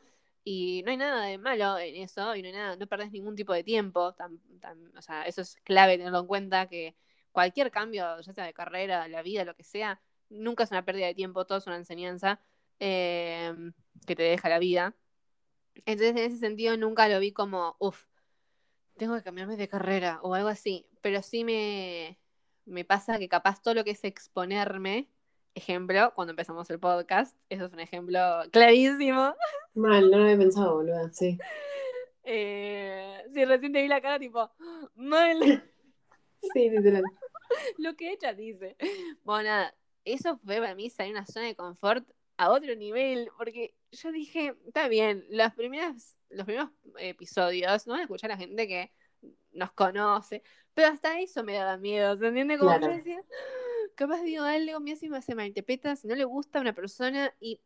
Y no hay nada de malo en eso, y no hay nada, no perdés ningún tipo de tiempo. Tan, tan, o sea, eso es clave tenerlo en cuenta, que cualquier cambio, ya sea de carrera, de la vida, lo que sea, nunca es una pérdida de tiempo, todo es una enseñanza eh, que te deja la vida. Entonces, en ese sentido, nunca lo vi como, uff, tengo que cambiarme de carrera o algo así. Pero sí me, me pasa que capaz todo lo que es exponerme, ejemplo, cuando empezamos el podcast, eso es un ejemplo clarísimo. Mal, no lo había pensado, boluda, sí. Eh, si recién te vi la cara, tipo, mal. Sí, literal. Lo que ella dice. Bueno, nada, eso fue para mí salir de una zona de confort a otro nivel, porque yo dije, está bien, los primeros, los primeros episodios, no van a escuchar a la gente que nos conoce, pero hasta eso me daba miedo, ¿se entiende? Como claro. Yo decía, capaz digo algo, mira si se malinterpreta, si no le gusta a una persona, y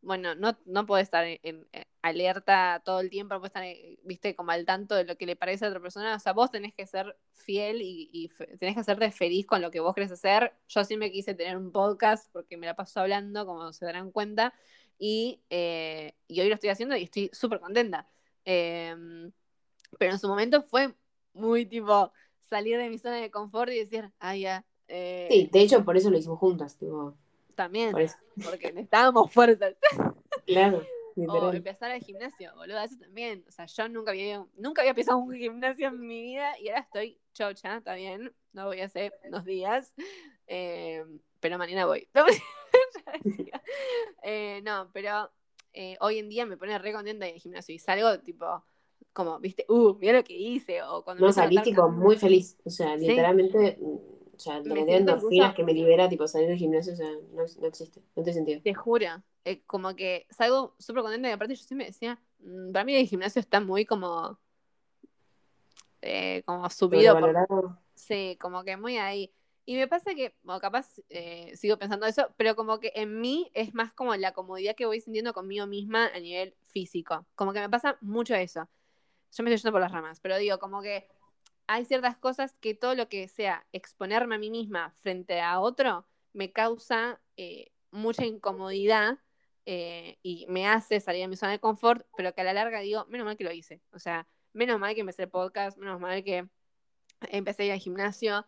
bueno, no, no podés estar en, en, alerta todo el tiempo, no podés estar, viste, como al tanto de lo que le parece a otra persona. O sea, vos tenés que ser fiel y, y fe, tenés que hacerte feliz con lo que vos querés hacer. Yo siempre quise tener un podcast porque me la paso hablando, como se darán cuenta, y, eh, y hoy lo estoy haciendo y estoy súper contenta. Eh, pero en su momento fue muy tipo salir de mi zona de confort y decir, ah, ya. Eh, sí, de hecho, por eso lo hicimos juntas, tipo. También, por porque necesitábamos fuerzas. Claro. Literal. O empezar al gimnasio, boluda, eso también. O sea, yo nunca había nunca había empezado un gimnasio en mi vida y ahora estoy chocha, está bien. No voy a hacer unos días, eh, pero mañana voy. eh, no, pero eh, hoy en día me pone re contenta en el gimnasio y salgo tipo, como, viste, uh, mirá lo que hice. O cuando no, salí tipo muy feliz, o sea, literalmente... ¿Sí? O sea, lo que tienen endorfinas que me libera, tipo, salir del gimnasio, o sea, no, no existe, no tiene sentido. Te juro, eh, como que salgo súper contenta y aparte yo siempre decía, mmm, para mí el gimnasio está muy como, eh, como subido. Por, sí, como que muy ahí. Y me pasa que, bueno, capaz eh, sigo pensando eso, pero como que en mí es más como la comodidad que voy sintiendo conmigo misma a nivel físico. Como que me pasa mucho eso. Yo me estoy yendo por las ramas, pero digo, como que hay ciertas cosas que todo lo que sea exponerme a mí misma frente a otro me causa eh, mucha incomodidad eh, y me hace salir de mi zona de confort, pero que a la larga digo, menos mal que lo hice. O sea, menos mal que empecé el podcast, menos mal que empecé a ir al gimnasio,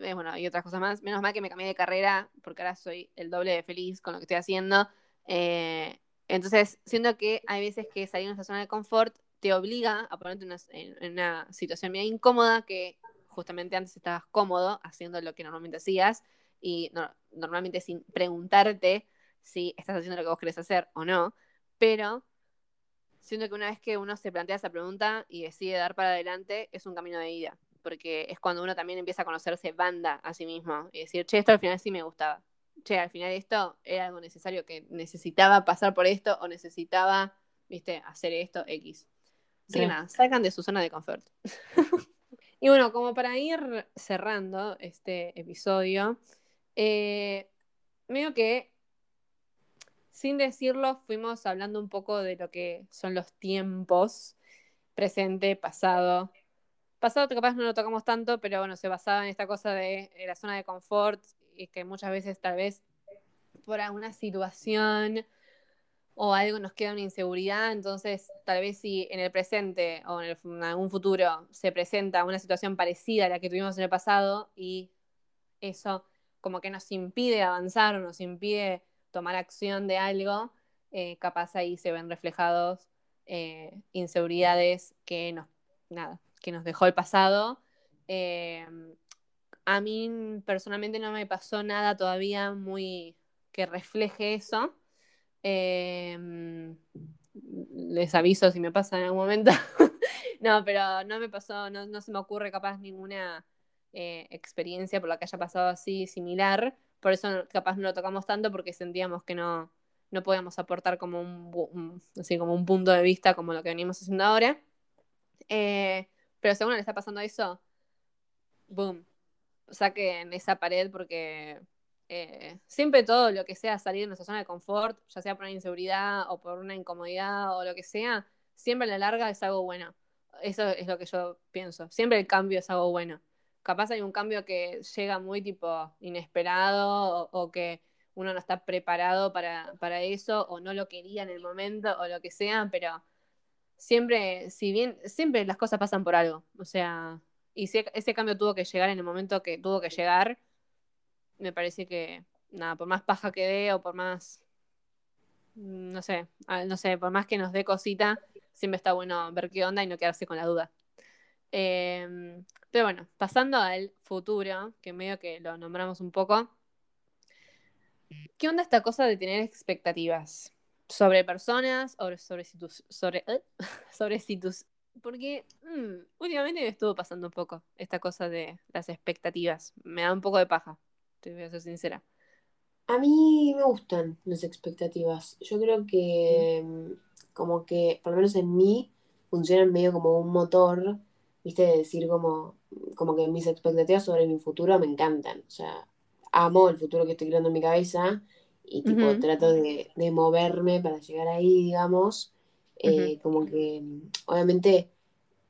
eh, bueno, y otras cosas más. Menos mal que me cambié de carrera, porque ahora soy el doble de feliz con lo que estoy haciendo. Eh, entonces, siento que hay veces que salir de nuestra zona de confort te obliga a ponerte una, en, en una situación medio incómoda, que justamente antes estabas cómodo haciendo lo que normalmente hacías y no, normalmente sin preguntarte si estás haciendo lo que vos querés hacer o no, pero siento que una vez que uno se plantea esa pregunta y decide dar para adelante, es un camino de ida, porque es cuando uno también empieza a conocerse banda a sí mismo y decir, che, esto al final sí me gustaba, che, al final esto era algo necesario, que necesitaba pasar por esto o necesitaba, viste, hacer esto X. Sí, sí. Nada, sacan de su zona de confort. Y bueno, como para ir cerrando este episodio, eh, medio que, sin decirlo, fuimos hablando un poco de lo que son los tiempos, presente, pasado. Pasado capaz no lo tocamos tanto, pero bueno, se basaba en esta cosa de la zona de confort, y que muchas veces tal vez por alguna situación o algo nos queda una inseguridad, entonces tal vez si en el presente o en, el, en algún futuro se presenta una situación parecida a la que tuvimos en el pasado y eso como que nos impide avanzar o nos impide tomar acción de algo, eh, capaz ahí se ven reflejados eh, inseguridades que nos, nada, que nos dejó el pasado. Eh, a mí personalmente no me pasó nada todavía muy que refleje eso. Eh, les aviso si me pasa en algún momento. No, pero no me pasó, no, no se me ocurre capaz ninguna eh, experiencia por la que haya pasado así similar, por eso capaz no lo tocamos tanto, porque sentíamos que no, no podíamos aportar como un, un, así, como un punto de vista como lo que venimos haciendo ahora. Eh, pero si a uno le está pasando eso, boom, saquen esa pared, porque Eh, siempre todo lo que sea salir de nuestra zona de confort, ya sea por una inseguridad o por una incomodidad o lo que sea, siempre a la larga es algo bueno. Eso es lo que yo pienso, siempre el cambio es algo bueno. capaz hay un cambio que llega muy tipo inesperado, o, o que uno no está preparado para, para eso, o no lo quería en el momento, o lo que sea, pero siempre, si bien, siempre las cosas pasan por algo, o sea, y si ese cambio tuvo que llegar en el momento que tuvo que llegar, me parece que, nada, por más paja que dé, o por más, no sé, no sé, por más que nos dé cosita, siempre está bueno ver qué onda y no quedarse con la duda. Eh, pero bueno, pasando al futuro, que medio que lo nombramos un poco, ¿qué onda esta cosa de tener expectativas sobre personas, sobre sobre, sobre, ¿eh? sobre situs? Porque mmm, últimamente me estuvo pasando un poco esta cosa de las expectativas, me da un poco de paja, te voy a ser sincera. A mí me gustan las expectativas, yo creo que mm. como que, por lo menos en mí, funcionan medio como un motor, viste, de decir como, como que mis expectativas sobre mi futuro me encantan, o sea, amo el futuro que estoy creando en mi cabeza y tipo uh-huh. trato de, de moverme para llegar ahí, digamos, eh, uh-huh. como que obviamente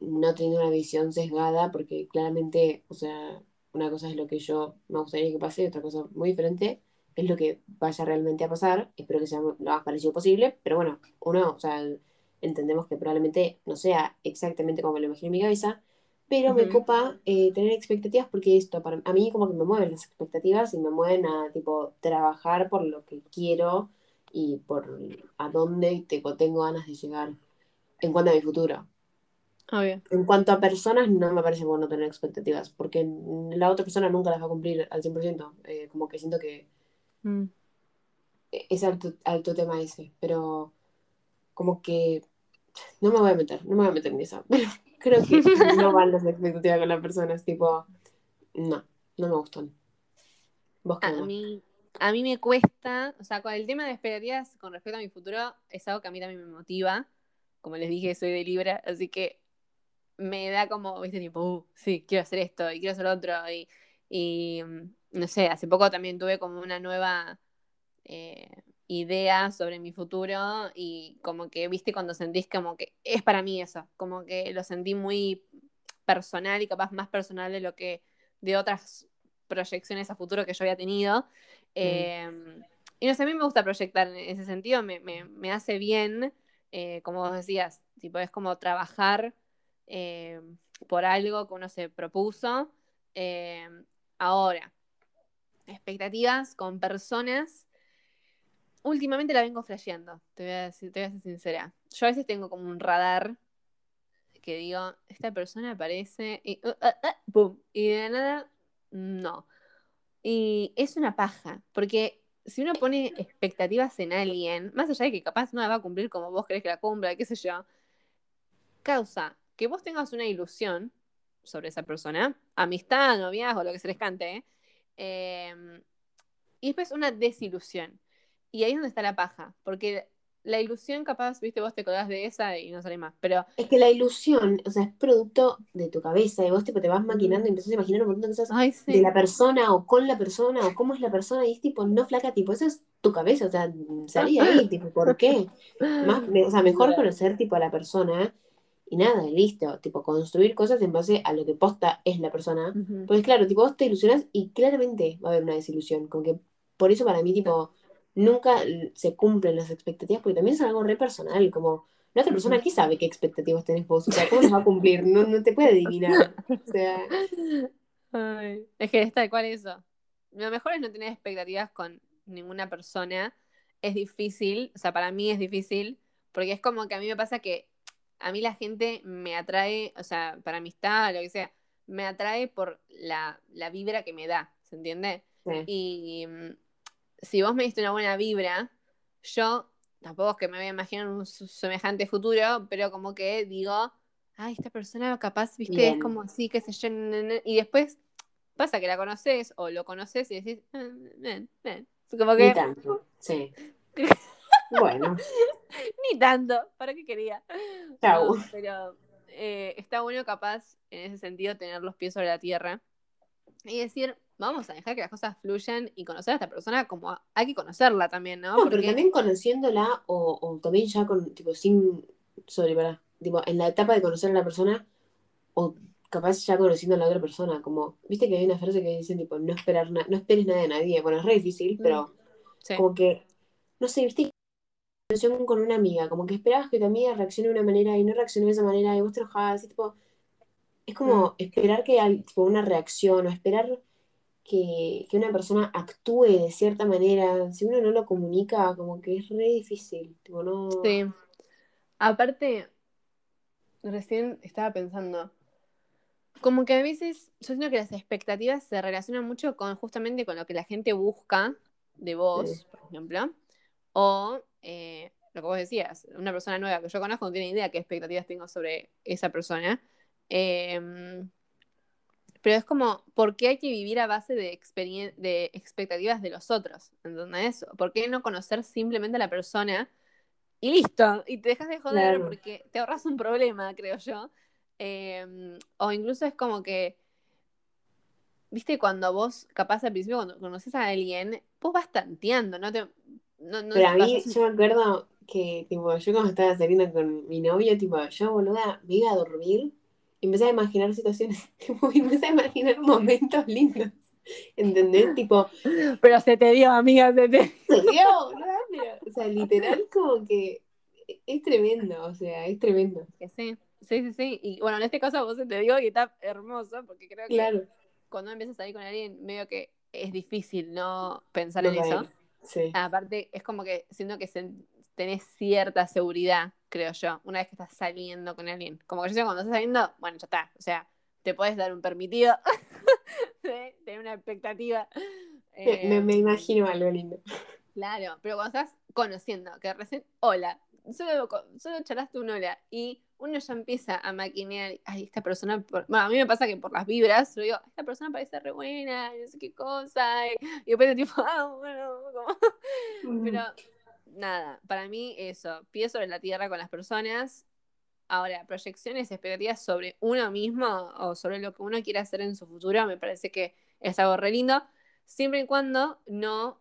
no teniendo una visión sesgada, porque claramente, o sea, una cosa es lo que yo me gustaría que pase y otra cosa muy diferente es lo que vaya realmente a pasar, espero que sea lo más parecido posible, pero bueno, uno, o sea, entendemos que probablemente no sea exactamente como lo imagino en mi cabeza, pero uh-huh. me copa eh, tener expectativas porque esto, para, a mí como que me mueven las expectativas y me mueven a tipo trabajar por lo que quiero y por a dónde tipo, tengo ganas de llegar en cuanto a mi futuro. Obvio. En cuanto a personas, no me parece bueno tener expectativas, porque la otra persona nunca las va a cumplir al cien por ciento, eh, como que siento que mm. es alto, alto tema ese, pero como que no me voy a meter, no me voy a meter en eso, pero creo que no van las expectativas con las personas, tipo, no, no me gustan. ¿Vos qué? A mí, a mí me cuesta, o sea, con el tema de expectativas con respecto a mi futuro, es algo que a mí también me motiva, como les dije, soy de Libra, así que me da como, viste, tipo, uh, sí, quiero hacer esto, y quiero hacer otro, y, y no sé, hace poco también tuve como una nueva... Eh, ideas sobre mi futuro y como que, viste, cuando sentís como que es para mí eso, como que lo sentí muy personal y capaz más personal de lo que, de otras proyecciones a futuro que yo había tenido. Mm. Eh, y no sé, a mí me gusta proyectar en ese sentido, me, me, me hace bien, eh, como vos decías, tipo, es como trabajar eh, por algo que uno se propuso. Eh, ahora, expectativas con personas, últimamente la vengo flasheando, te voy a decir, te voy a ser sincera. Yo a veces tengo como un radar que digo, esta persona aparece y uh, uh, uh, boom, y de nada, no. Y es una paja, porque si uno pone expectativas en alguien, más allá de que capaz no la va a cumplir como vos querés que la cumpla, qué sé yo, causa que vos tengas una ilusión sobre esa persona, amistad, noviazgo, lo que se les cante, ¿eh? Eh, y después una desilusión. Y ahí es donde está la paja, porque la ilusión capaz, viste, vos te colgás de esa y no sale más, pero... Es que la ilusión, o sea, es producto de tu cabeza, y vos tipo te vas maquinando y empezás a imaginar un montón de cosas. Ay, sí. De la persona, o con la persona, o cómo es la persona, y es tipo, no flaca, tipo, eso es tu cabeza, o sea, salí ahí, tipo, ¿por qué? Más, o sea, mejor conocer tipo a la persona, y nada, listo, tipo, construir cosas en base a lo que posta es la persona, uh-huh. Porque claro, tipo, vos te ilusionás y claramente va a haber una desilusión, como que por eso para mí, tipo... nunca se cumplen las expectativas, porque también es algo re personal, como la otra persona que sabe qué expectativas tenés vos, o sea, ¿cómo las va a cumplir? No, no te puede adivinar, o sea... Ay, es que está de cual eso. Lo mejor es no tener expectativas con ninguna persona, es difícil, o sea, para mí es difícil, porque es como que a mí me pasa que a mí la gente me atrae, o sea, para amistad, lo que sea, me atrae por la, la vibra que me da, ¿se entiende? Sí. Y... si vos me diste una buena vibra, yo tampoco es que me voy a imaginar un semejante futuro, pero como que digo, ay, esta persona capaz, viste, bien. Es como así, qué sé yo, y después pasa que la conoces o lo conoces y decís, ven, ven, como que... Ni tanto, sí. Bueno. Ni tanto, ¿para qué quería? Chau. No, pero eh, está bueno capaz, en ese sentido, tener los pies sobre la tierra y decir... vamos a dejar que las cosas fluyan y conocer a esta persona como hay que conocerla también, ¿no? No, porque... pero también conociéndola o, o también ya con, tipo, sin, sobre, para, tipo, en la etapa de conocer a la persona o capaz ya conociendo a la otra persona, como, viste que hay una frase que dicen, tipo, no esperar na- no esperes nada de nadie, bueno, es re difícil, pero sí. Como que, no sé, viste, con una amiga, como que esperabas que tu amiga reaccione de una manera y no reaccionó de esa manera, y vos te enojabas, y tipo, es como sí. Esperar que hay, tipo, una reacción, o esperar que, que una persona actúe de cierta manera, si uno no lo comunica, como que es re difícil, tipo, no... Sí, aparte, recién estaba pensando... Como que a veces, yo siento que las expectativas se relacionan mucho con justamente con lo que la gente busca de vos, sí. Por ejemplo, o eh, lo que vos decías, una persona nueva que yo conozco no tiene idea qué expectativas tengo sobre esa persona, eh, pero es como, ¿por qué hay que vivir a base de, experien- de expectativas de los otros? ¿Entendés? ¿Por qué no conocer simplemente a la persona y listo? Y te dejas de joder, claro. Porque te ahorras un problema, creo yo. Eh, o incluso es como que, viste, cuando vos, capaz al principio, cuando conoces a alguien, vos vas tanteando, ¿no? Te, no, no Pero te a mí, yo me acuerdo que, tipo, yo cuando estaba saliendo con mi novio, tipo, yo, boluda, me iba a dormir y empecé a imaginar situaciones, tipo, y empecé a imaginar momentos lindos, ¿entendés? Tipo, pero se te dio, amiga, se te se dio, boluda, pero, o sea, literal, como que es tremendo, o sea, es tremendo. Que sí. Sí, sí, sí. Y bueno, en este caso vos te digo que está hermoso, porque creo que claro. Cuando empiezas a ir con alguien, medio que es difícil no pensar no en eso. Sí. Aparte, es como que siento que se, tenés cierta seguridad, creo yo, una vez que estás saliendo con alguien. Como que yo sé, cuando estás saliendo, bueno, ya está. O sea, te podés dar un permitido, ¿sí? Tener una expectativa. Eh, me, me imagino algo lindo. Claro, pero cuando estás conociendo, que recién, hola, solo, solo charlaste un hola, y uno ya empieza a maquinear, ay, esta persona, por... bueno, a mí me pasa que por las vibras, yo digo, esta persona parece re buena, no sé qué cosa, y, y después tipo, ah, bueno, como... Pero, nada, para mí eso, pie sobre la tierra con las personas, ahora, proyecciones, expectativas sobre uno mismo, o sobre lo que uno quiere hacer en su futuro, me parece que es algo re lindo, siempre y cuando no,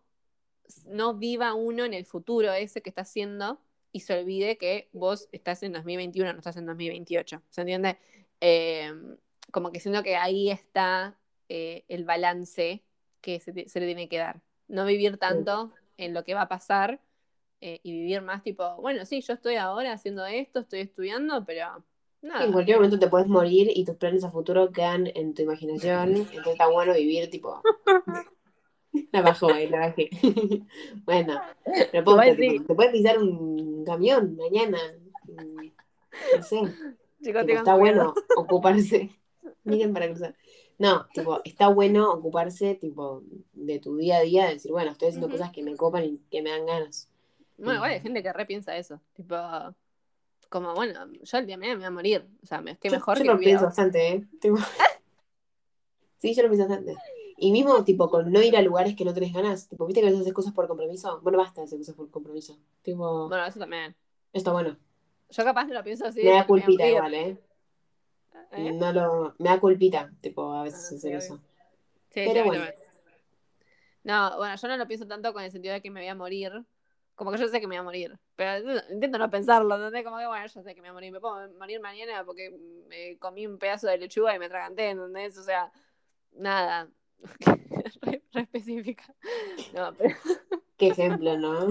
no viva uno en el futuro ese que está haciendo, y se olvide que vos estás en dos mil veintiuno, no estás en dos mil veintiocho, ¿se entiende? Eh, como que siento que ahí está eh, el balance que se, te, se le tiene que dar. No vivir tanto en lo que va a pasar eh, y vivir más tipo, bueno, sí, yo estoy ahora haciendo esto, estoy estudiando, pero nada. En cualquier momento te puedes morir y tus planes a futuro quedan en tu imaginación, entonces está bueno vivir tipo... La bajó, eh, la bajé. Bueno, pero ponte, sí. Te puedes pisar un camión mañana. No sé. Chico, tipo, está bueno ocuparse. Miren para cruzar. No, tipo, está bueno ocuparse tipo de tu día a día, de decir, bueno, estoy haciendo uh-huh. cosas que me copan y que me dan ganas. Bueno, igual hay gente que repiensa eso. Tipo, como, bueno, yo el día de mañana me voy a morir. O sea, es que mejor yo, yo que lo pienso a... bastante, ¿eh? Tipo... Sí, yo lo pienso bastante. Y mismo, tipo, con no ir a lugares que no tenés ganas. Tipo, ¿viste que a veces haces cosas por compromiso? Bueno, basta de hacer cosas por compromiso. Tipo... Bueno, eso también. Está bueno. Yo capaz no lo pienso así. Me da culpita me igual, ¿eh? ¿eh? No lo... Me da culpita, tipo, a veces ah, hacer sí, eso. Sí, pero sí, bueno. No, bueno, yo no lo pienso tanto con el sentido de que me voy a morir. Como que yo sé que me voy a morir. Pero intento no pensarlo, ¿no? Como que, bueno, yo sé que me voy a morir. Me puedo morir mañana porque me comí un pedazo de lechuga y me atraganté, ¿entendés? O sea, nada... Re, re específica. No, pero... Qué ejemplo, ¿no?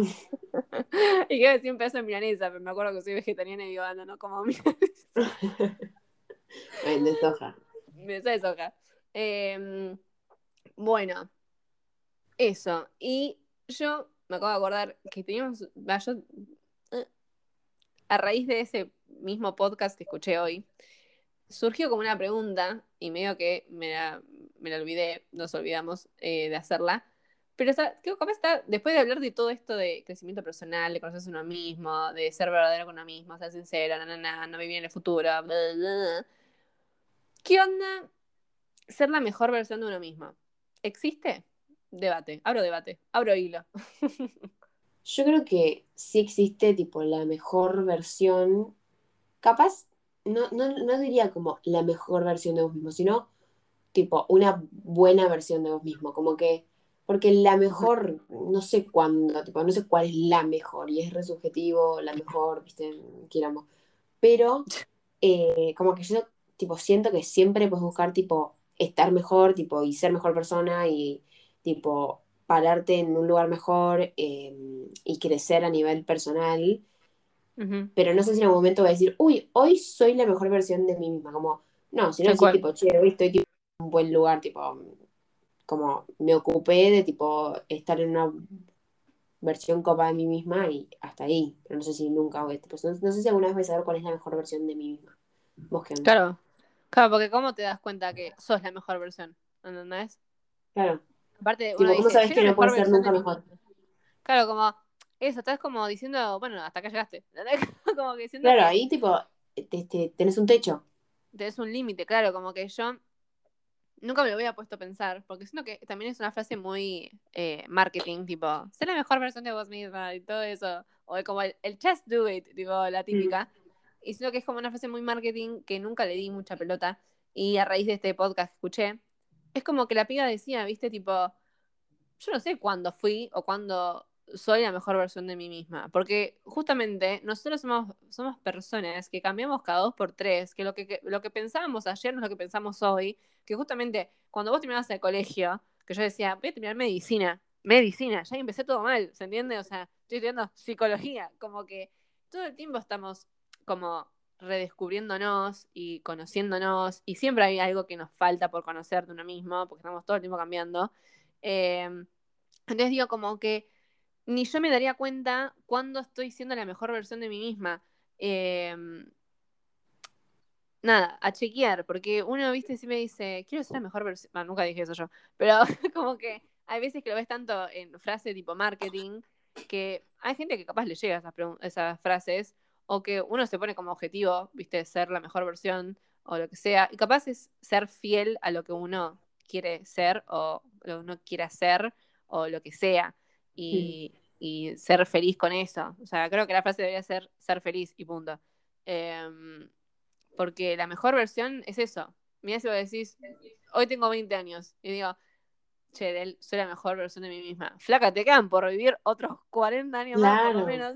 Y que decía un pedazo de milanesa, pero me acuerdo que soy vegetariana y digo, anda, no como milanesa. Me deshoja. Me deshoja. Eh, bueno, eso. Y yo me acabo de acordar que teníamos. Yo, a raíz de ese mismo podcast que escuché hoy, surgió como una pregunta y medio que me la. me la olvidé, nos olvidamos eh, de hacerla, pero está, creo que está, después de hablar de todo esto de crecimiento personal, de conocerse a uno mismo, de ser verdadero con uno mismo, ser sincero, na, na, na, no vivir en el futuro, bla, bla, bla. ¿Qué onda ser la mejor versión de uno mismo? ¿Existe? Debate, abro debate, abro hilo. Yo creo que sí existe tipo la mejor versión, capaz, no, no, no diría como la mejor versión de vos mismo, sino tipo, una buena versión de vos mismo, como que, porque la mejor, no sé cuándo, tipo, no sé cuál es la mejor, y es re subjetivo, la mejor, viste, queramos, pero, eh, como que yo tipo, siento que siempre puedes buscar, tipo, estar mejor, tipo, y ser mejor persona y, tipo, pararte en un lugar mejor eh, y crecer a nivel personal. Uh-huh. Pero no sé si en algún momento voy a decir, uy, hoy soy la mejor versión de mí misma, como, no, sino decir, tipo, che, hoy estoy, tipo, en un buen lugar, tipo, como, me ocupé de, tipo, estar en una versión copa de mí misma y hasta ahí, pero no sé si nunca voy a, tipo, no, no sé si alguna vez voy a saber cuál es la mejor versión de mí misma. ¿Vos qué? Claro, claro, porque ¿cómo te das cuenta que sos la mejor versión? ¿Entendés? Claro. Aparte, tipo, uno ¿cómo dice, sabés que no puedes ser nunca mejor? Claro, como, eso, estás como diciendo, bueno, hasta acá llegaste. Como que diciendo claro, que ahí tipo, te, te, tenés un techo. Tenés un límite, claro, como que yo nunca me lo había puesto a pensar, porque siento que también es una frase muy eh, marketing, tipo, sé la mejor versión de vos misma y todo eso, o como el, el just do it, tipo, la típica. Mm. Y siento que es como una frase muy marketing que nunca le di mucha pelota, y a raíz de este podcast que escuché, es como que la piba decía, viste, tipo, yo no sé cuándo fui o cuándo soy la mejor versión de mí misma, porque justamente nosotros somos, somos personas que cambiamos cada dos por tres, que lo que, que lo que pensábamos ayer no es lo que pensamos hoy, que justamente cuando vos terminabas el colegio, que yo decía, voy a terminar medicina, medicina, ya empecé todo mal, ¿se entiende? O sea, estoy estudiando psicología, como que todo el tiempo estamos como redescubriéndonos y conociéndonos, y siempre hay algo que nos falta por conocer de uno mismo, porque estamos todo el tiempo cambiando. Eh, entonces digo como que ni yo me daría cuenta cuándo estoy siendo la mejor versión de mí misma. Eh, nada, a chequear, porque uno, viste, siempre dice, quiero ser la mejor versión. Bueno, nunca dije eso yo, pero como que hay veces que lo ves tanto en frase tipo marketing, que hay gente que capaz le llega esas, pregun- esas frases, o que uno se pone como objetivo, viste, ser la mejor versión, o lo que sea, y capaz es ser fiel a lo que uno quiere ser, o lo que uno quiere hacer, o lo que sea. Y, mm. y ser feliz con eso. O sea, creo que la frase debería ser ser feliz y punto. Eh, porque la mejor versión es eso. Mirá si vos decís, hoy tengo veinte años, y digo, che, Del, soy la mejor versión de mí misma. Flaca, te quedan por vivir otros cuarenta años claro. más, por lo menos.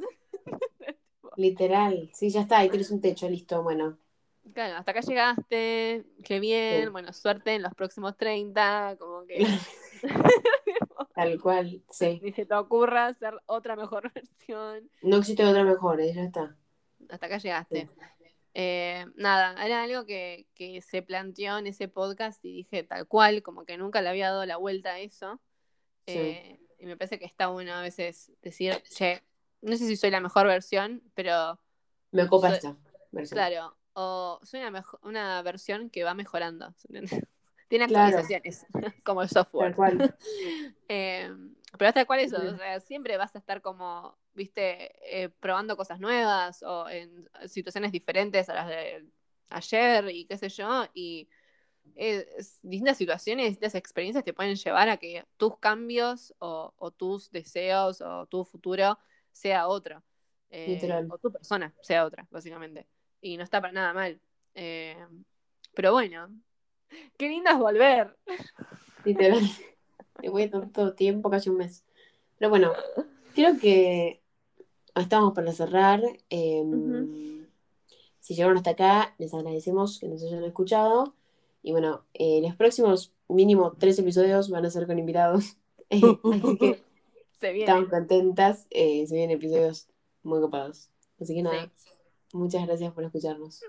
Literal. Sí, ya está, ahí tienes un techo, listo, bueno. Claro, hasta acá llegaste, qué bien, sí. Bueno, suerte en los próximos treinta, como que... Tal cual, sí. Ni se te ocurra hacer otra mejor versión. No existe otra mejor, ¿eh? Ya está. Hasta acá llegaste. Sí. Eh, nada, era algo que, que se planteó en ese podcast y dije tal cual, como que nunca le había dado la vuelta a eso. Eh, sí. Y me parece que está bueno a veces decir, che, no sé si soy la mejor versión, pero... Me ocupa esta versión. Claro, o soy una, mejo- una versión que va mejorando, ¿se entiende? Tiene actualizaciones, claro. Como el software. Tal cual. eh, pero hasta cual eso, o sea, siempre vas a estar como, viste, eh, probando cosas nuevas o en situaciones diferentes a las de ayer y qué sé yo, y eh, distintas situaciones, distintas experiencias te pueden llevar a que tus cambios o, o tus deseos o tu futuro sea otro. Eh, Literal. O tu persona sea otra, básicamente. Y no está para nada mal. Eh, pero bueno... ¡Qué lindo es volver! Literal. Te voy a dar todo tiempo, casi un mes. Pero bueno, creo que estamos para cerrar. Eh, uh-huh. Si llegaron hasta acá, les agradecemos que nos hayan escuchado. Y bueno, eh, los próximos mínimo tres episodios van a ser con invitados. Así que se vienen. Estamos contentas. Eh, se vienen episodios muy copados. Así que nada, sí. Muchas gracias por escucharnos.